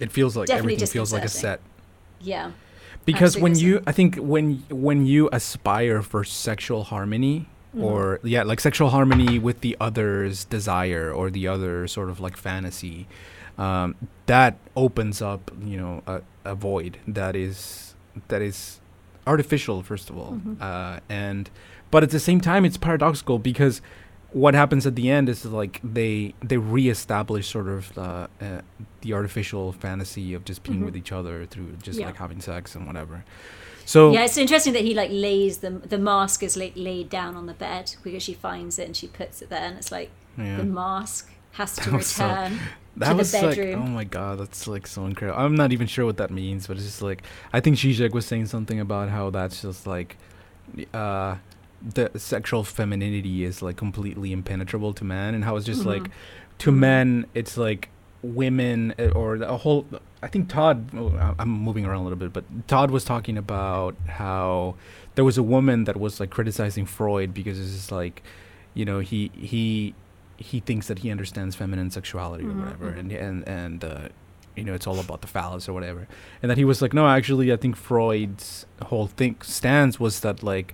It feels like definitely everything feels like a set. Yeah. Because when you, I think when when you aspire for sexual harmony, mm-hmm. or yeah, like sexual harmony with the other's desire or the other sort of like fantasy, um, that opens up, you know, a, a void that is that is artificial, first of all, mm-hmm. uh and but at the same time it's paradoxical, because what happens at the end is like they they reestablish sort of uh, uh, the artificial fantasy of just being mm-hmm. with each other through just yeah. like having sex and whatever. So yeah, it's interesting that he like lays the the mask is like laid down on the bed because she finds it and she puts it there, and it's like yeah. the mask has to that return so, that to was the bedroom. Like, oh my god, that's like so incredible. I'm not even sure what that means, but it's just like I think Zizek was saying something about how that's just like uh, the sexual femininity is like completely impenetrable to man, and how it's just mm-hmm. like to mm-hmm. men it's like women or a whole. I think Todd, I'm moving around a little bit, but Todd was talking about how there was a woman that was like criticizing Freud because it's just like, you know, he he he thinks that he understands feminine sexuality mm-hmm. or whatever, and and and uh, you know, it's all about the phallus or whatever, and that he was like, no, actually, I think Freud's whole thing stance was that like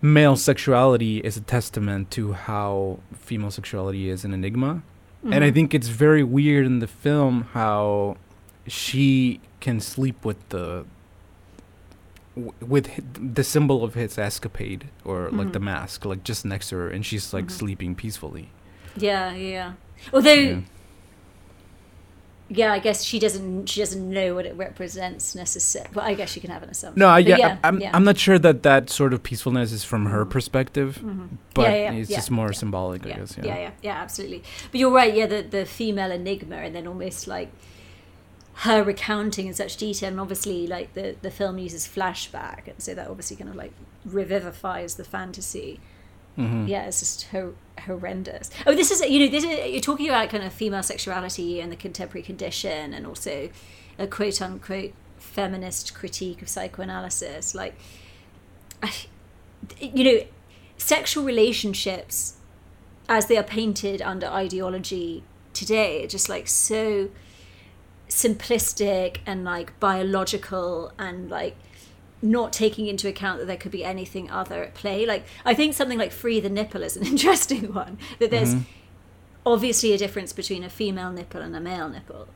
male sexuality is a testament to how female sexuality is an enigma. And I think it's very weird in the film how she can sleep with the w- with h- the symbol of his escapade or mm-hmm. like the mask, like just next to her, and she's like mm-hmm. sleeping peacefully. Yeah, yeah. Although, yeah. yeah, I guess she doesn't she doesn't know what it represents necessarily. But I guess she can have an assumption. No, I, yeah, yeah, I'm yeah. I'm not sure that that sort of peacefulness is from her perspective, mm-hmm. but yeah, yeah, it's yeah, just more yeah, symbolic, yeah, I guess. Yeah. yeah, yeah, yeah, absolutely. But you're right. Yeah, the the female enigma, and then almost like her recounting in such detail, and obviously like the the film uses flashback, and so that obviously kind of like revivifies the fantasy. Mm-hmm. Yeah, it's just ho- horrendous. Oh, this is, you know, this is, you're talking about kind of female sexuality and the contemporary condition, and also a quote unquote feminist critique of psychoanalysis. Like, I, you know, sexual relationships as they are painted under ideology today are just like so simplistic and like biological and like not taking into account that there could be anything other at play. Like, I think something like Free the Nipple is an interesting one, that there's mm-hmm. obviously a difference between a female nipple and a male nipple.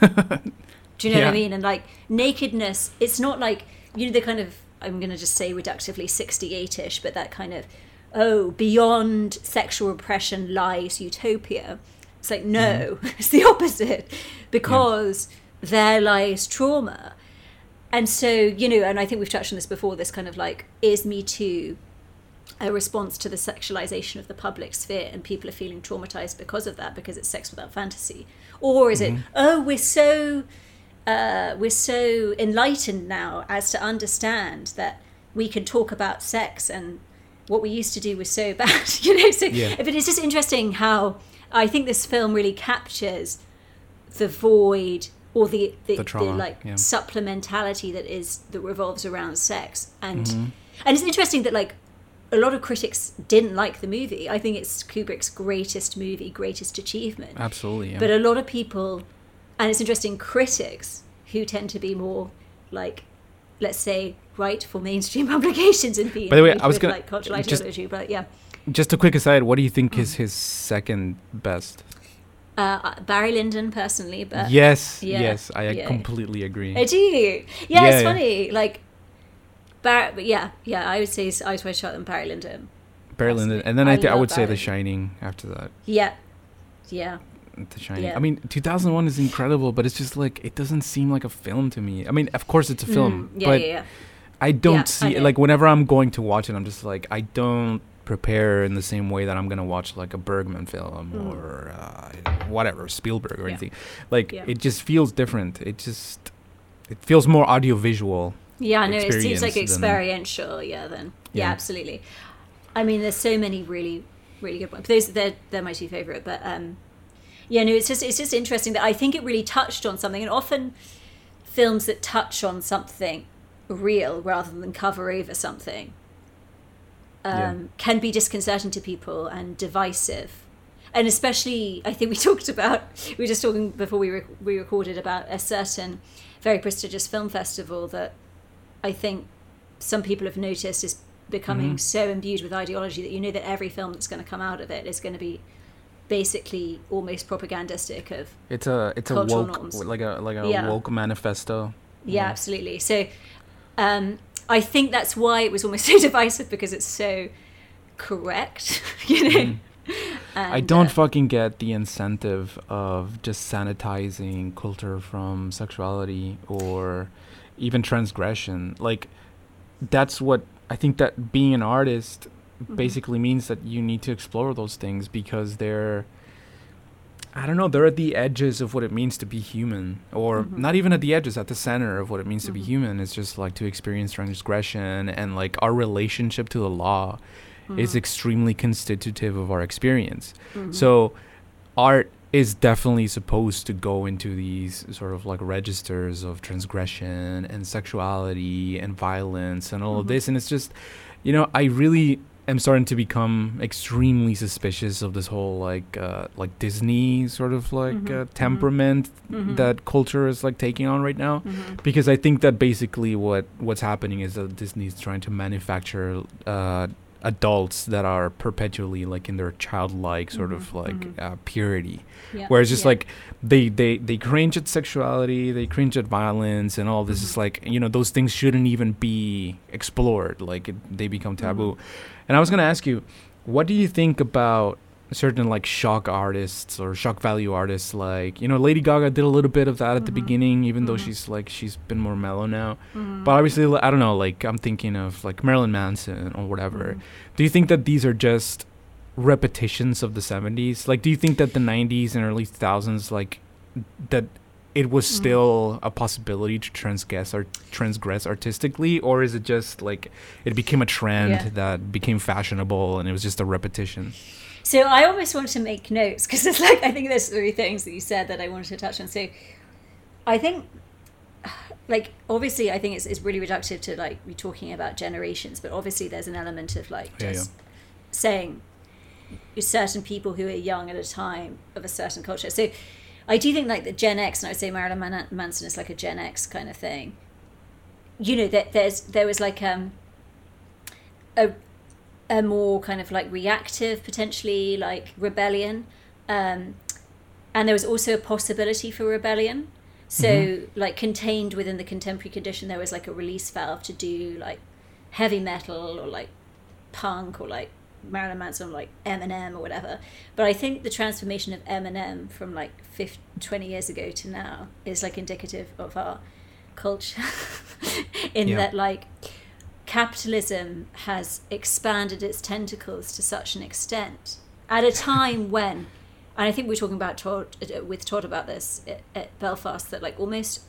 Do you know yeah. what I mean? And like nakedness, it's not like, you know, the kind of, I'm going to just say reductively sixty-eight-ish, but that kind of, oh, beyond sexual repression lies utopia. It's like, no, mm-hmm. it's the opposite, because yeah. there lies trauma. And so, you know, and I think we've touched on this before, this kind of like, is Me Too a response to the sexualization of the public sphere, and people are feeling traumatized because of that, because it's sex without fantasy? Or is mm-hmm. it, oh, we're so, uh, we're so enlightened now as to understand that we can talk about sex, and what we used to do was so bad, you know? So, yeah. But it's just interesting how I think this film really captures the void or the, the, the, trauma, the like yeah. supplementality that is that revolves around sex. And mm-hmm. and it's interesting that like a lot of critics didn't like the movie. I think it's Kubrick's greatest movie, greatest achievement. Absolutely. Yeah. But a lot of people, and it's interesting, critics who tend to be more like, let's say, right for mainstream publications and be by the way, I was going like cultural ideology, just, but yeah. Just a quick aside, what do you think mm. is his second best? Uh, Barry Lyndon, personally, but yes, yeah, yes, I yeah. completely agree. I do. Yeah, yeah it's yeah. funny. Like, Bar- but yeah, yeah, I would say Eyes Wide Shut and Barry Lyndon. Barry Lyndon, and then I, I, th- I would Barry say Lyndon. The Shining after that. Yeah, yeah. The Shining. Yeah. I mean, two thousand one is incredible, but it's just like it doesn't seem like a film to me. I mean, of course it's a film, mm, yeah, but yeah, yeah. I don't yeah, see okay. it. Like whenever I'm going to watch it, I'm just like I don't. prepare in the same way that I'm gonna watch like a Bergman film mm. or uh, whatever Spielberg or yeah. anything. Like yeah. it just feels different. It just it feels more audiovisual. Yeah, I know. It seems like experiential. Than, yeah, then yeah. yeah, absolutely. I mean, there's so many really, really good ones. Those they're they're my two favorite. But um, yeah, no, it's just it's just interesting that I think it really touched on something, and often films that touch on something real rather than cover over something. Um, yeah. can be disconcerting to people and divisive, and especially I think we talked about we were just talking before we, rec- we recorded about a certain very prestigious film festival that I think some people have noticed is becoming mm-hmm. so imbued with ideology that you know that every film that's going to come out of it is going to be basically almost propagandistic of it's a it's a woke norms. like a like a yeah. woke manifesto yeah, yeah absolutely so um I think that's why it was almost so divisive, because it's so correct, you know? Mm. And, I don't uh, fucking get the incentive of just sanitizing culture from sexuality or even transgression. Like, that's what I think that being an artist mm-hmm. basically means, that you need to explore those things, because they're, I don't know, they're at the edges of what it means to be human, or mm-hmm. not even at the edges, at the center of what it means mm-hmm. to be human. It's just like to experience transgression, and like our relationship to the law mm-hmm. is extremely constitutive of our experience. Mm-hmm. So art is definitely supposed to go into these sort of like registers of transgression and sexuality and violence and all mm-hmm. of this. And it's just, you know, I really am starting to become extremely suspicious of this whole like uh, like Disney sort of like mm-hmm. uh, temperament mm-hmm. that culture is like taking on right now, mm-hmm. because I think that basically what what's happening is that Disney's trying to manufacture uh adults that are perpetually like in their childlike sort mm-hmm, of like mm-hmm. uh, purity, yeah, where it's just yeah. like they they they cringe at sexuality, they cringe at violence and all this mm-hmm. is like, you know, those things shouldn't even be explored, like it, they become taboo. Mm-hmm. And I was going to ask you, what do you think about certain like shock artists or shock value artists? Like, you know, Lady Gaga did a little bit of that at mm-hmm. the beginning, even mm-hmm. though she's like she's been more mellow now, mm-hmm. but obviously I don't know, like I'm thinking of like Marilyn Manson or whatever. Mm-hmm. Do you think that these are just repetitions of the seventies? Like, do you think that the nineties and early two thousands, like that it was mm-hmm. still a possibility to transgress or transgress artistically, or is it just like it became a trend yeah. that became fashionable and it was just a repetition? So I always want to make notes, because it's like, I think there's three things that you said that I wanted to touch on. So I think, like, obviously I think it's it's really reductive to like be talking about generations, but obviously there's an element of like yeah, just yeah. saying certain people who are young at a time of a certain culture. So I do think like the Gen X, and I would say Marilyn Man- Manson is like a Gen X kind of thing. You know, that there, there's there was like um a a more kind of like reactive, potentially like rebellion. Um, and there was also a possibility for rebellion. So mm-hmm. like contained within the contemporary condition, there was like a release valve to do like heavy metal or like punk or like Marilyn Manson, or like Eminem or whatever. But I think the transformation of Eminem from like fifty, twenty years ago to now is like indicative of our culture in yeah. that like, capitalism has expanded its tentacles to such an extent at a time when, and I think we were talking about Todd, with Todd about this at, at Belfast, that like almost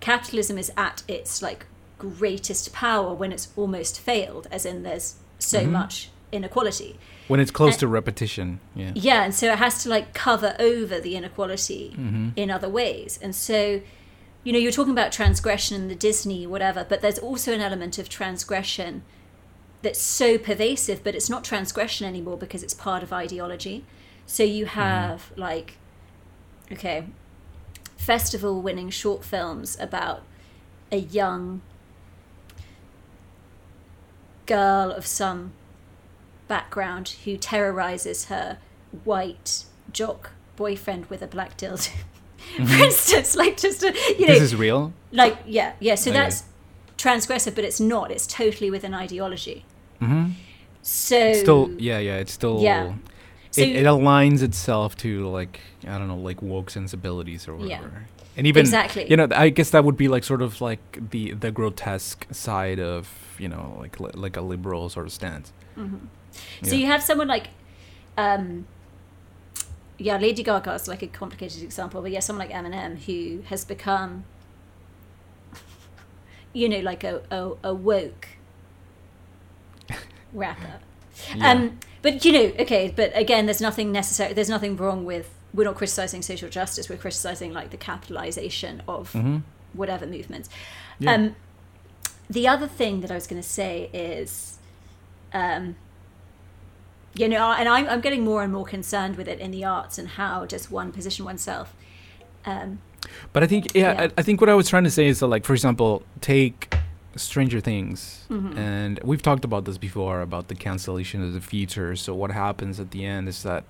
capitalism is at its like greatest power when it's almost failed, as in there's so mm-hmm. much inequality. When it's close and, to repetition. Yeah. Yeah. And so it has to like cover over the inequality mm-hmm. in other ways. And so, you know, you're talking about transgression and the Disney, whatever, but there's also an element of transgression that's so pervasive, but it's not transgression anymore because it's part of ideology. So you have mm. like, okay, festival winning short films about a young girl of some background who terrorizes her white jock boyfriend with a black dildo. Mm-hmm. For instance, like just a, you know, this is real. Like yeah, yeah. So okay. that's transgressive, but it's not. It's totally within ideology. Mm-hmm. So it's still, yeah, yeah. It's still, yeah. It, so, it aligns itself to like I don't know, like woke sensibilities or whatever. Yeah. And even exactly, you know, I guess that would be like sort of like the the grotesque side of, you know, like li- like a liberal sort of stance. Mm-hmm. Yeah. So you have someone like. Um, Yeah, Lady Gaga is like a complicated example, but yeah, someone like Eminem who has become, you know, like a a, a woke rapper. Yeah. Um, but you know, okay, but again, there's nothing necessary. There's nothing wrong with. We're not criticizing social justice. We're criticizing like the capitalization of mm-hmm. whatever movements. Yeah. Um, the other thing that I was going to say is. Um, You know, and I'm, I'm getting more and more concerned with it in the arts and how does one position oneself. Um, but I think, yeah, yeah. I, I think what I was trying to say is that, like, for example, take Stranger Things. Mm-hmm. And we've talked about this before, about the cancellation of the feature. So what happens at the end is that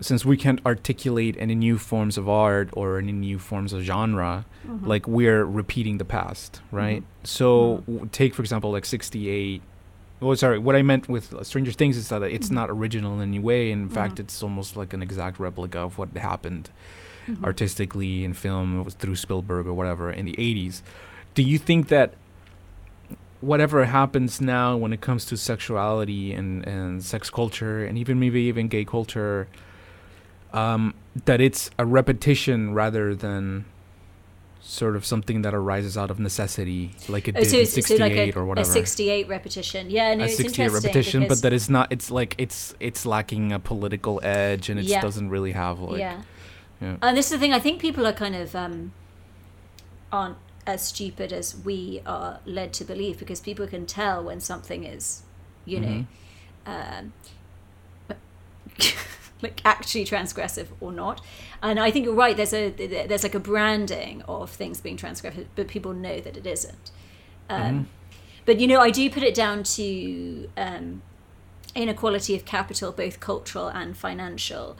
since we can't articulate any new forms of art or any new forms of genre, mm-hmm. like we're repeating the past, right? Mm-hmm. So mm-hmm. take, for example, like sixty-eight. Oh, sorry. What I meant with uh, Stranger Things is that it's mm-hmm. not original in any way. In mm-hmm. fact, it's almost like an exact replica of what happened mm-hmm. artistically in film through Spielberg or whatever in the eighties. do you think that whatever happens now when it comes to sexuality and, and sex culture and even maybe even gay culture, um, that it's a repetition rather than sort of something that arises out of necessity, like it oh, did so in sixty-eight so like a, or whatever. A sixty-eight repetition, yeah, no, a it's sixty-eight interesting repetition, but that it's not. It's like it's it's lacking a political edge, and it yeah. doesn't really have like. Yeah, yeah. And this is the thing. I think people are kind of um, aren't as stupid as we are led to believe, because people can tell when something is, you know, mm-hmm. um, like actually transgressive or not. And I think you're right, there's a there's like a branding of things being transgressive, but people know that it isn't. Um, mm-hmm. But, you know, I do put it down to um, inequality of capital, both cultural and financial,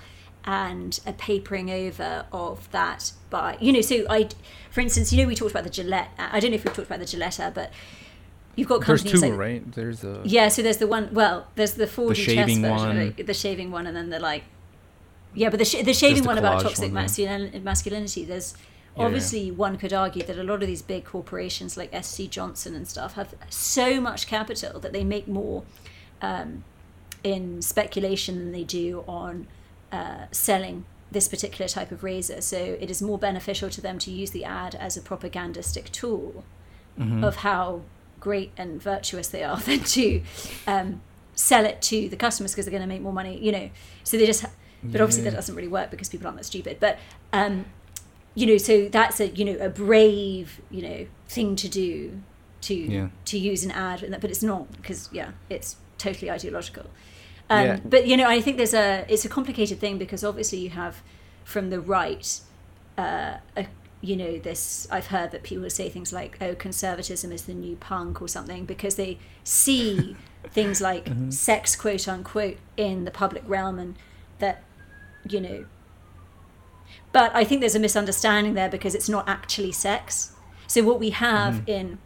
and a papering over of that by, you know, so I, for instance, you know, we talked about the Gillette, I don't know if we've talked about the Gillette ad, but you've got companies there's two, like, right? There's a... Yeah, so there's the one, well, there's the four D shaving chest version, one. Like, the shaving one, and then the like, yeah, but the, sh- the shaving the one about toxic one, masculinity, there's yeah, obviously yeah. one could argue that a lot of these big corporations like S C Johnson and stuff have so much capital that they make more um, in speculation than they do on uh, selling this particular type of razor. So it is more beneficial to them to use the ad as a propagandistic tool mm-hmm. of how great and virtuous they are than to um, sell it to the customers, because they're going to make more money, you know. So they just, ha- but yeah. obviously that doesn't really work because people aren't that stupid. But, um, you know, so that's a, you know, a brave, you know, thing to do to yeah. to use an ad, and that, but it's not, because, yeah, it's totally ideological. Um, yeah. But, you know, I think there's a, it's a complicated thing, because obviously you have from the right, uh, a, you know, this, I've heard that people say things like, oh, conservatism is the new punk or something, because they see things like mm-hmm. sex, quote unquote, in the public realm, and that, you know, but I think there's a misunderstanding there, because it's not actually sex. So what we have mm-hmm. in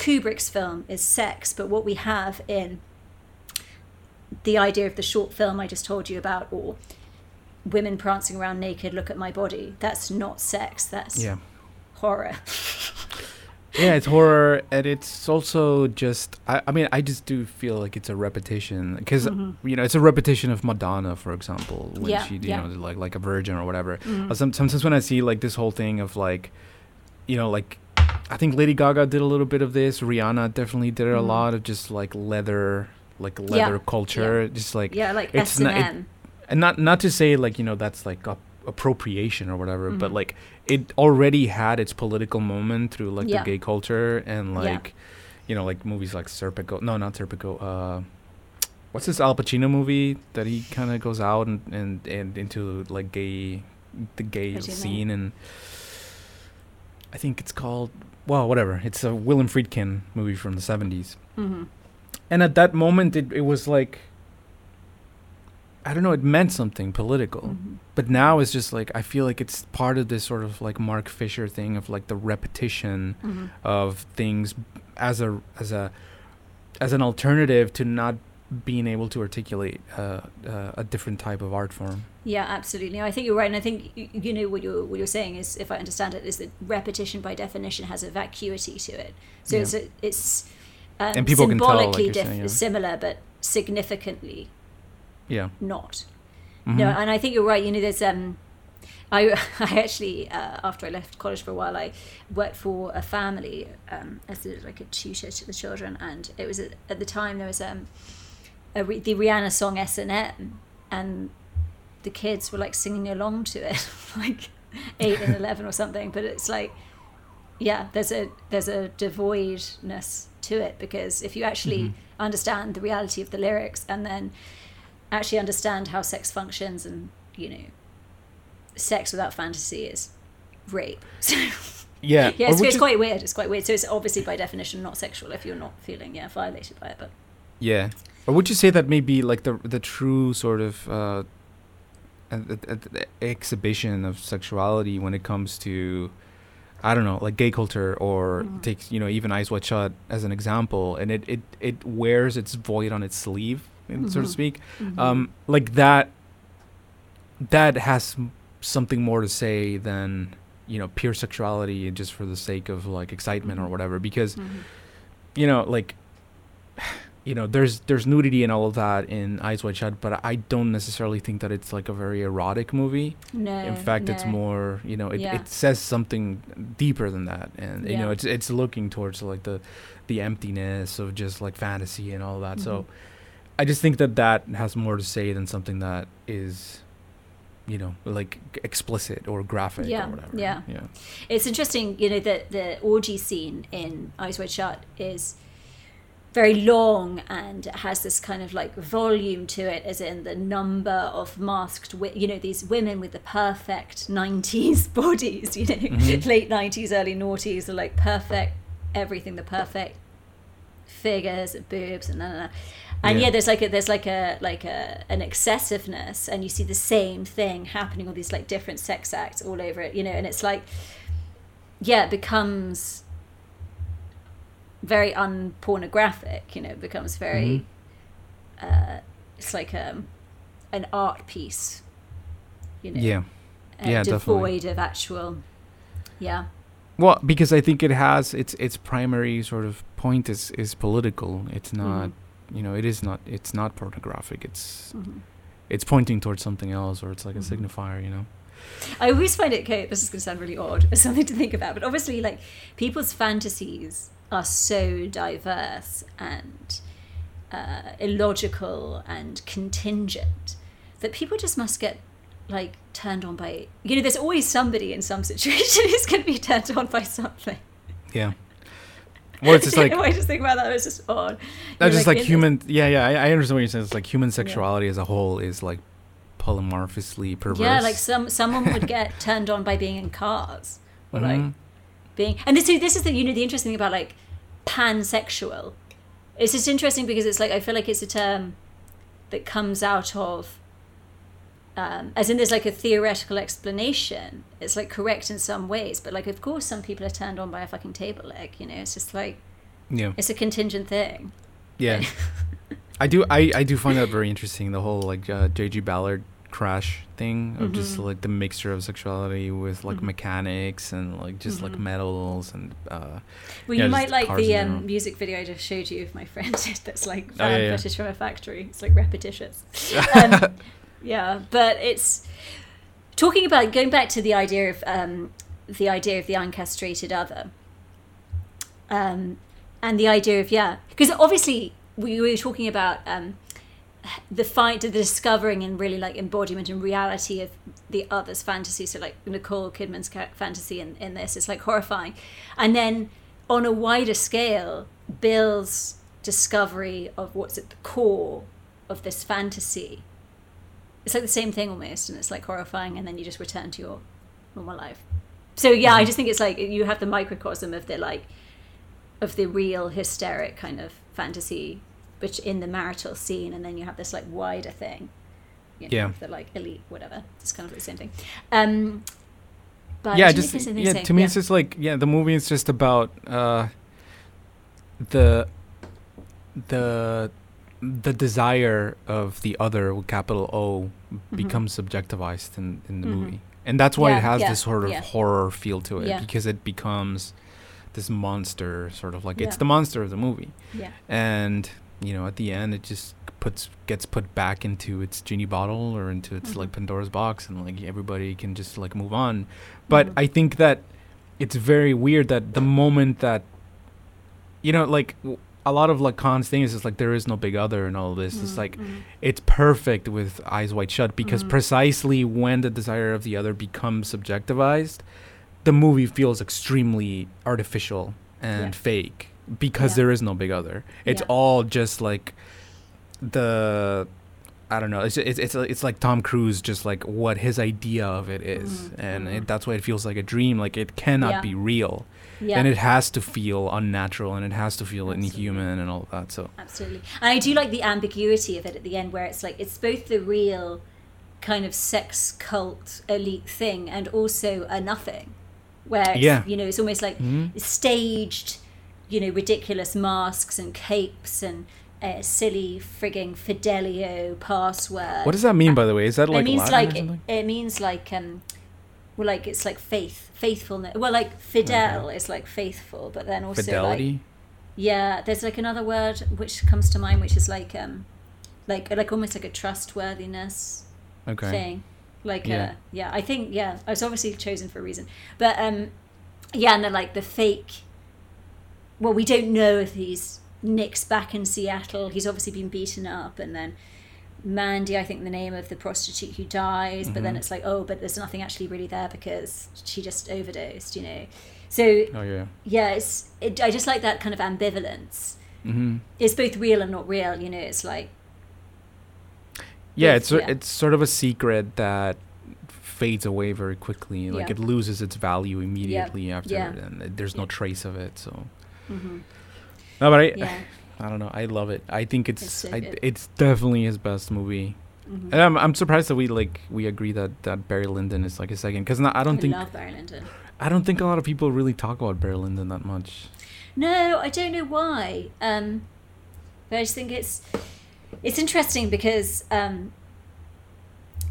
Kubrick's film is sex, but what we have in the idea of the short film I just told you about, or women prancing around naked, look at my body, that's not sex, that's yeah. horror. Yeah, it's horror, and it's also just, I, I mean, I just do feel like it's a repetition, because, mm-hmm. you know, it's a repetition of Madonna, for example, when yeah, she, you yeah. know, like like a virgin or whatever. Mm-hmm. Sometimes when I see, like, this whole thing of, like, you know, like, I think Lady Gaga did a little bit of this, Rihanna definitely did it mm-hmm. a lot of just, like, leather, like, leather yeah. culture, yeah. just, like... Yeah, like it's S and M. Not, it, and not, not to say, like, you know, that's, like, a appropriation or whatever, mm-hmm. but like it already had its political moment through like yeah. the gay culture and like yeah. you know, like movies like Serpico no not Serpico uh what's this Al Pacino movie that he kind of goes out and, and and into like gay the gay scene mean? And I think it's called well whatever it's a Willem Friedkin movie from the seventies mm-hmm. and at that moment it, it was like I don't know, it meant something political. Mm-hmm. But now it's just like, I feel like it's part of this sort of like Mark Fisher thing of like the repetition mm-hmm. of things as a as a as an alternative to not being able to articulate uh, uh, a different type of art form. Yeah, absolutely. I think you're right, and I think you know what you're what you're saying is, if I understand it, is that repetition by definition has a vacuity to it. So yeah. it's a, it's um, and people symbolically can tell, like diff- saying, yeah. similar, but significantly. Yeah. Not. Mm-hmm. No, and I think you're right. You know, there's um, I I actually uh, after I left college for a while, I worked for a family um as a, like a tutor to the children, and it was a, at the time there was um a re- the Rihanna song S and M, and the kids were like singing along to it, like eight and eleven or something. But it's like, yeah, there's a there's a devoidness to it, because if you actually mm-hmm. understand the reality of the lyrics and then actually understand how sex functions, and you know, sex without fantasy is rape. So yeah, yeah, it's, it's quite is, weird. It's quite weird. So it's obviously by definition not sexual if you're not feeling yeah violated by it. But yeah, or would you say that maybe like the the true sort of uh, a, a, a exhibition of sexuality when it comes to I don't know, like gay culture, or mm. takes you know even Eyes Wide Shut as an example, and it it it wears its void on its sleeve. Mm-hmm. So to speak, mm-hmm. um, like that. That has m- something more to say than you know, pure sexuality just for the sake of like excitement mm-hmm. or whatever, because mm-hmm. you know, like, you know, there's there's nudity and all of that in Eyes Wide Shut, but I don't necessarily think that it's like a very erotic movie. No, in fact, no. It's more, you know, it, yeah. it says something deeper than that, and yeah. you know, it's it's looking towards like the the emptiness of just like fantasy and all that. Mm-hmm. So I just think that that has more to say than something that is, you know, like explicit or graphic yeah, or whatever. Yeah, yeah. It's interesting, you know, that the orgy scene in Eyes Wide Shut is very long, and it has this kind of like volume to it, as in the number of masked, wi- you know, these women with the perfect nineties bodies, you know, mm-hmm. late nineties, early noughties, are like perfect, everything, the perfect figures, boobs, and blah, blah, blah. And yeah. yeah, there's like a, there's like a like a an excessiveness, and you see the same thing happening, all these like different sex acts all over it, you know, and it's like, yeah, it becomes very unpornographic, you know, it becomes very, mm-hmm. uh, it's like um, an art piece, you know, yeah, uh, yeah, devoid definitely. Of actual, yeah. Well, because I think it has its its primary sort of point is is political. It's not. Mm. You know, it is not. It's not pornographic. It's, mm-hmm. it's pointing towards something else, or it's like mm-hmm. a signifier. You know, I always find it. Okay, this is going to sound really odd. It's something to think about. But obviously, like, people's fantasies are so diverse and uh, illogical and contingent that people just must get like turned on by. You know, there's always somebody in some situation who's going to be turned on by something. Yeah. Well, it's just like I just think about that. It's just odd. That's just like, like human. Yeah, yeah. I, I understand what you're saying. It's like human sexuality yeah. as a whole is like polymorphously perverse. Yeah, like some someone would get turned on by being in cars, or mm-hmm. like being. And this, this is the you know the interesting thing about like pansexual. It's just interesting because it's like I feel like it's a term that comes out of, um, as in there's like a theoretical explanation. It's like correct in some ways, but like of course some people are turned on by a fucking table leg, you know. It's just like, yeah, it's a contingent thing. Yeah, I do. I, I do find that very interesting. The whole like uh, J G Ballard crash thing of mm-hmm. just like the mixture of sexuality with like mm-hmm. mechanics and like just mm-hmm. like metals and. Uh, well, you yeah, might like the um, music video I just showed you of my friend that's like fan oh, yeah, yeah. footage from a factory. It's like repetitious. Um, Yeah, but it's talking about going back to the idea of um, the idea of the uncastrated other, um, and the idea of yeah, because obviously we were talking about um, the fight, the discovering, and really like embodiment and reality of the other's fantasy. So like Nicole Kidman's fantasy in, in this, it's like horrifying, and then on a wider scale, Bill's discovery of what's at the core of this fantasy. It's like the same thing almost, and it's like horrifying, and then you just return to your normal life. So yeah, I just think it's like you have the microcosm of the like of the real hysteric kind of fantasy, which in the marital scene, and then you have this like wider thing, you know, yeah, the like elite whatever. It's kind of the same thing. Um, but yeah, just yeah. To me, yeah. it's just like yeah, the movie is just about uh, the the. the desire of the other with capital O mm-hmm. becomes objectivized in, in the mm-hmm. movie. And that's why yeah, it has yeah, this sort of yeah. horror feel to it yeah. because it becomes this monster sort of like yeah. it's the monster of the movie. Yeah. And, you know, at the end it just puts gets put back into its genie bottle or into its mm-hmm. like Pandora's box, and like everybody can just like move on. But mm-hmm. I think that it's very weird that the moment that, you know, like w- a lot of Lacan's things is like there is no big other and all this. Mm, it's like mm. it's perfect with Eyes Wide Shut because mm. precisely when the desire of the other becomes subjectivized, the movie feels extremely artificial and yeah. fake because yeah. there is no big other. It's yeah. all just like the I don't know. It's it's it's, it's like Tom Cruise, just like what his idea of it is, mm. and it, that's why it feels like a dream. Like it cannot yeah. be real. Yeah. And it has to feel unnatural, and it has to feel absolutely. Inhuman and all of that. So absolutely. And I do like the ambiguity of it at the end, where it's like it's both the real kind of sex cult elite thing and also a nothing, where it's, yeah. you know, it's almost like mm-hmm. staged, you know, ridiculous masks and capes and uh, silly frigging Fidelio password. What does that mean, by the way? Is that like it means Latin like or something? It, it means like um well, like it's like faith, faithfulness. Well, like fidel okay. is like faithful, but then also fidelity. Like, yeah, there's like another word which comes to mind, which is like um, like like almost like a trustworthiness okay. thing. Like yeah. Uh, yeah, I think yeah, it's obviously chosen for a reason. But um, yeah, and then like the fake. Well, we don't know if he's Nick's back in Seattle. He's obviously been beaten up, and then Mandy, I think the name of the prostitute who dies, mm-hmm. but then it's like, oh, but there's nothing actually really there because she just overdosed, you know. So oh, yeah. yeah, it's it, I just like that kind of ambivalence. Mm-hmm. It's both real and not real, you know. It's like yeah, both, it's yeah. it's sort of a secret that fades away very quickly. Like yeah. it loses its value immediately yeah. after, yeah. and there's no yeah. trace of it. So mm-hmm. no, but I. Yeah. I don't know. I love it. I think it's it's, so I, it's definitely his best movie, mm-hmm. and I'm I'm surprised that we like we agree that, that Barry Lyndon is like his second, because I don't I think love Barry Lyndon. I don't think a lot of people really talk about Barry Lyndon that much. No, I don't know why. Um, but I just think it's it's interesting because um,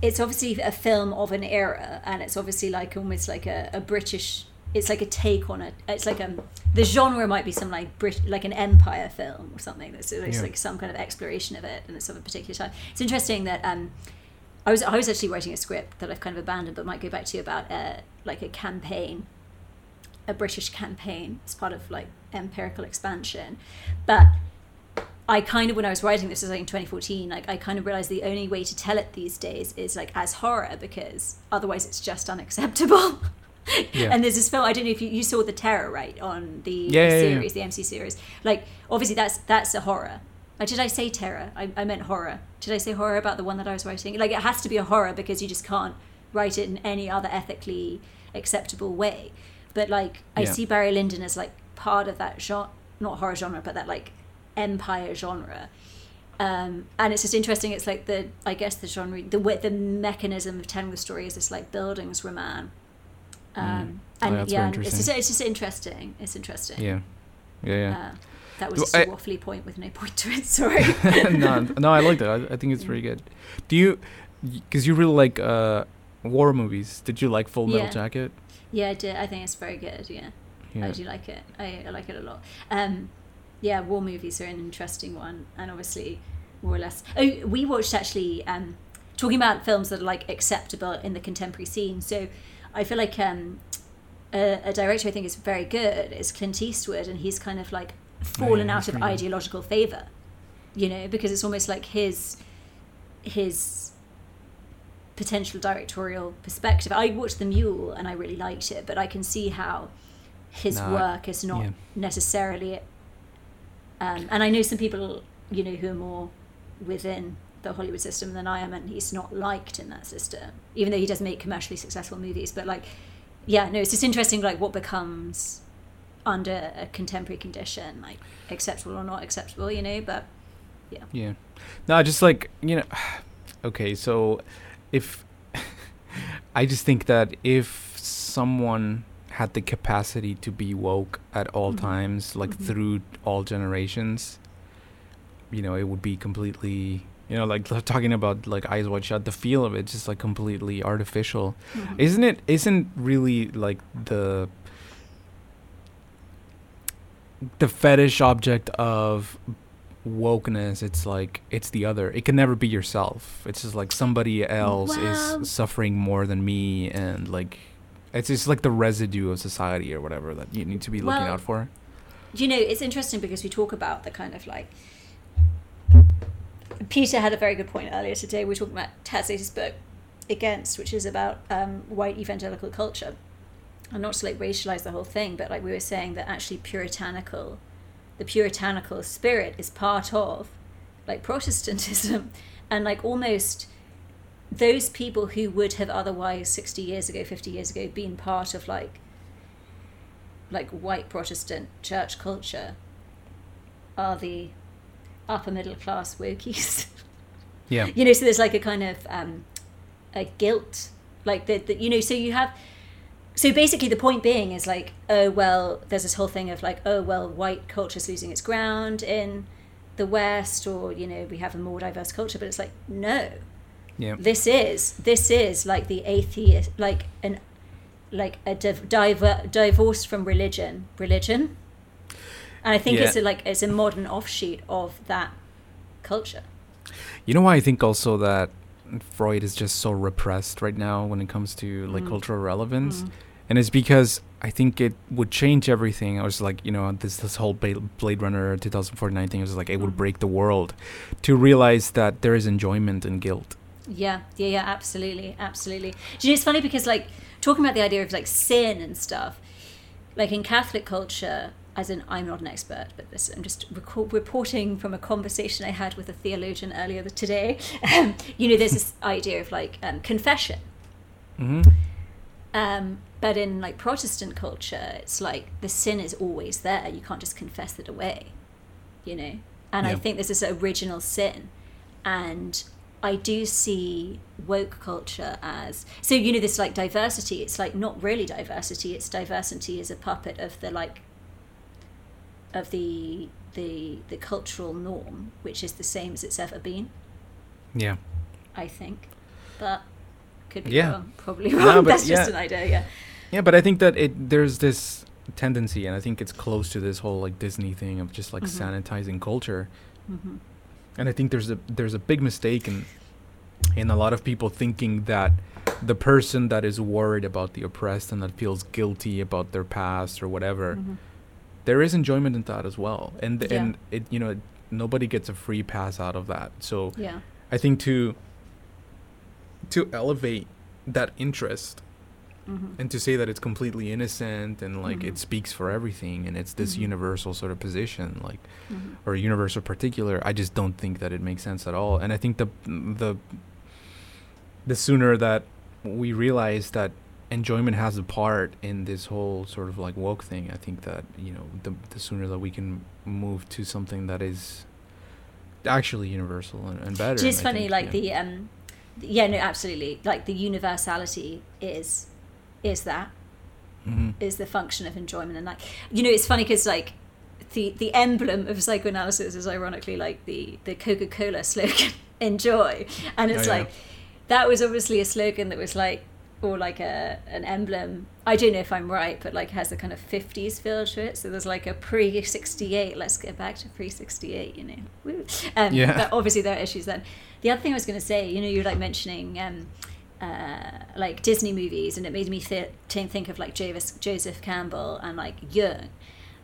it's obviously a film of an era, and it's obviously like almost like a, a British. It's like a take on it. It's like um, the genre might be some like Brit- like an empire film or something. That's it's yeah. like some kind of exploration of it, and it's of a particular time. It's interesting that um, I was I was actually writing a script that I've kind of abandoned, but might go back to you about uh, like a campaign, a British campaign as part of like empirical expansion. But I kind of when I was writing this, was like in twenty fourteen. Like I kind of realized the only way to tell it these days is like as horror, because otherwise it's just unacceptable. Yeah. And there's this film, I don't know if you, you saw The Terror, right, on the yeah, series, yeah, yeah. the M C series. Like, obviously that's that's a horror. Like, did I say terror? I, I meant horror. Did I say horror about the one that I was writing? Like, it has to be a horror because you just can't write it in any other ethically acceptable way. But, like, I yeah. see Barry Lyndon as, like, part of that genre, not horror genre, but that, like, empire genre. Um, and it's just interesting. It's, like, the, I guess, the genre, the, the mechanism of telling the story is this, like, Bildungsroman. Um, mm. And oh, yeah, it's just, it's just interesting. It's interesting. Yeah, yeah. yeah. Uh, that was do just I, a waffly point with no point to it. Sorry. no, no, I liked it. I, I think it's pretty yeah. good. Do you? Because you really like uh, war movies. Did you like Full Metal yeah. Jacket? Yeah, I did. I think it's very good. Yeah, yeah. I do like it. I, I like it a lot. Um, yeah, war movies are an interesting one, and obviously, more or less. Oh, we watched actually um, talking about films that are like acceptable in the contemporary scene. So. I feel like um, a, a director I think is very good is Clint Eastwood, and he's kind of like fallen oh, yeah, out of good. ideological favor, you know, because it's almost like his his potential directorial perspective. I watched The Mule and I really liked it, but I can see how his nah, work is not yeah. necessarily. Um, and I know some people, you know, who are more within the Hollywood system than I am, and he's not liked in that system, even though he does make commercially successful movies. But like yeah no it's just interesting like what becomes under a contemporary condition like acceptable or not acceptable, you know. But yeah yeah no just like you know okay so if I just think that if someone had the capacity to be woke at all mm-hmm. times, like mm-hmm. through all generations, you know, it would be completely, you know, like talking about like Eyes Wide Shut, the feel of it just like completely artificial. Mm-hmm. Isn't it isn't really like the the fetish object of wokeness? It's like it's the other. It can never be yourself. It's just like somebody else well, is suffering more than me, and like it's just like the residue of society or whatever that you need to be well, looking out for. You know, it's interesting because we talk about the kind of like Peter had a very good point earlier today. We were talking about Tassie's book, Against, which is about um, white evangelical culture. And not to like racialize the whole thing, but like we were saying that actually puritanical, the puritanical spirit is part of like Protestantism. And like almost those people who would have otherwise sixty years ago, fifty years ago, been part of like like white Protestant church culture are the upper middle class wokies. Yeah. You know, so there's like a kind of um, a guilt, like that, you know, so you have, so basically the point being is like, oh, well, there's this whole thing of like, oh, well, white culture's losing its ground in the West, or, you know, we have a more diverse culture, but it's like, no, yeah. this is, this is like the atheist, like an like a div- diver- divorce from religion, religion. And I think yeah. it's a, like it's a modern offshoot of that culture. You know why I think also that Freud is just so repressed right now when it comes to like mm. cultural relevance, mm. and it's because I think it would change everything. I was like, you know, this this whole Blade Runner twenty forty-nine thing was like it would mm. break the world to realize that there is enjoyment and guilt. Yeah, yeah, yeah, absolutely, absolutely. Do you know, it's funny because like talking about the idea of like sin and stuff, like in Catholic culture. As in, I'm not an expert, but this I'm just record, reporting from a conversation I had with a theologian earlier today. Um, you know, there's this idea of like um, confession, mm-hmm. um, but in like Protestant culture, it's like the sin is always there. You can't just confess it away, you know. And yeah. I think this is original sin, and I do see woke culture as so. You know, this like diversity. It's like not really diversity. It's diversity is a puppet of the like. of the the the cultural norm, which is the same as it's ever been. Yeah. I think. But could be yeah. wrong. Probably wrong. No, That's yeah. just an idea, yeah. Yeah, but I think that it there's this tendency, and I think it's close to this whole like Disney thing of just like mm-hmm. sanitizing culture. Mm-hmm. And I think there's a there's a big mistake in in a lot of people thinking that the person that is worried about the oppressed and that feels guilty about their past or whatever mm-hmm. there is enjoyment in that as well, and th- yeah. and it you know it, nobody gets a free pass out of that. So yeah. I think to to elevate that interest mm-hmm. and to say that it's completely innocent and like mm-hmm. it speaks for everything and it's this mm-hmm. universal sort of position, like mm-hmm. or universal particular, I just don't think that it makes sense at all. And I think the the the sooner that we realize that enjoyment has a part in this whole sort of like woke thing, I think that, you know, the, the sooner that we can move to something that is actually universal and, and better. It's just funny, think, like yeah. the um, yeah, no, absolutely, like the universality is is that mm-hmm. is the function of enjoyment, and like you know, it's funny because like the the emblem of psychoanalysis is ironically like the the Coca-Cola slogan, enjoy, and it's oh, yeah. like that was obviously a slogan that was like. Or like a an emblem. I don't know if I'm right, but like has a kind of fifties feel to it. So there's like a pre sixty-eight. Let's get back to pre sixty-eight. You know, Woo. Um, yeah. But obviously there are issues then. The other thing I was going to say, you know, you're like mentioning um, uh, like Disney movies, and it made me th- think of like Joseph Joseph Campbell and like Jung,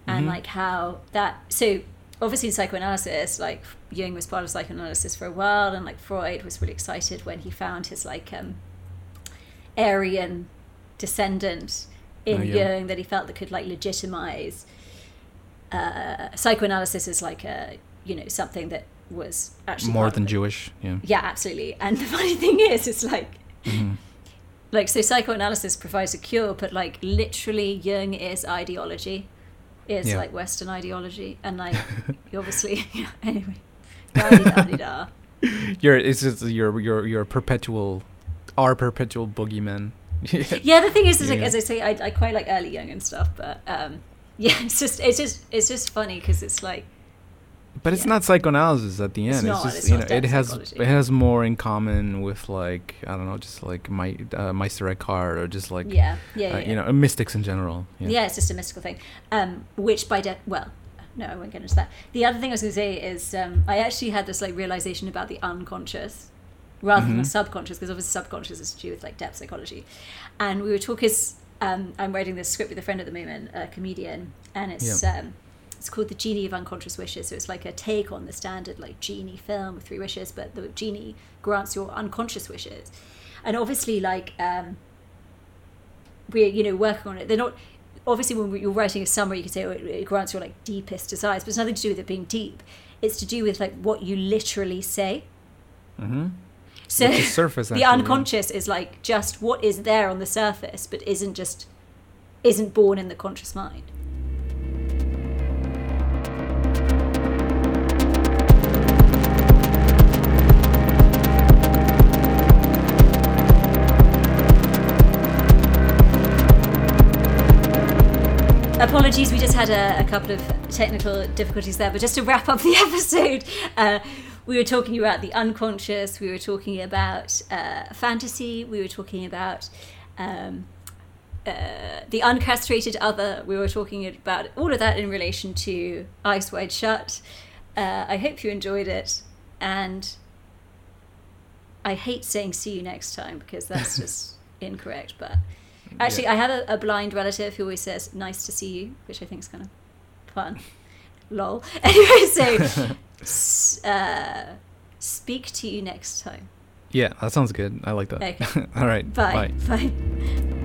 and mm-hmm. like how that. So obviously in psychoanalysis, like Jung was part of psychoanalysis for a while, and like Freud was really excited when he found his like. Um, Aryan descendant in oh, yeah. Jung that he felt that could like legitimize uh, psychoanalysis as like a you know something that was actually more than Jewish. Yeah, yeah, absolutely. And the funny thing is, it's like mm-hmm. like so psychoanalysis provides a cure, but like literally Jung is ideology, is yeah. like Western ideology, and like obviously yeah, anyway. Da-de-da-de-da. You're it's just your your your perpetual. Our perpetual boogeyman. yeah, the thing is, is like, yeah. as I say, I, I quite like early Jung and stuff, but um, yeah, it's just, it's just, it's just funny because it's like. But it's yeah. not psychoanalysis at the end. It's, not, it's just it's you know it has it has more in common with like I don't know just like my uh, Meister Eckhart or just like yeah, yeah, yeah, uh, yeah. you know mystics in general. Yeah. yeah, it's just a mystical thing, um, which by de- well. No, I won't get into that. The other thing I was going to say is um, I actually had this like realization about the unconscious. Rather mm-hmm. than subconscious, because obviously subconscious is to do with like depth psychology, and we were talking. Um, I'm writing this script with a friend at the moment, a comedian, and it's yeah. um, it's called The Genie of Unconscious Wishes. So it's like a take on the standard like genie film with three wishes, but the genie grants your unconscious wishes, and obviously like um, we're you know working on it. They're not obviously when you're writing a summary, you can say oh, it grants your like deepest desires, but it's nothing to do with it being deep. It's to do with like what you literally say. Mm-hmm. So the, surface, the unconscious is like just what is there on the surface, but isn't just isn't born in the conscious mind. Apologies, we just had a, a couple of technical difficulties there, but just to wrap up the episode. Uh, We were talking about the unconscious, we were talking about uh, fantasy, we were talking about um, uh, the uncastrated other. We were talking about all of that in relation to Eyes Wide Shut. Uh, I hope you enjoyed it, and I hate saying see you next time because that's just incorrect. But actually, yeah. I have a, a blind relative who always says nice to see you, which I think is kind of fun. Lol. Anyway, so s- uh, speak to you next time. Yeah, that sounds good. I like that. Okay. All right. Bye. Bye. Bye.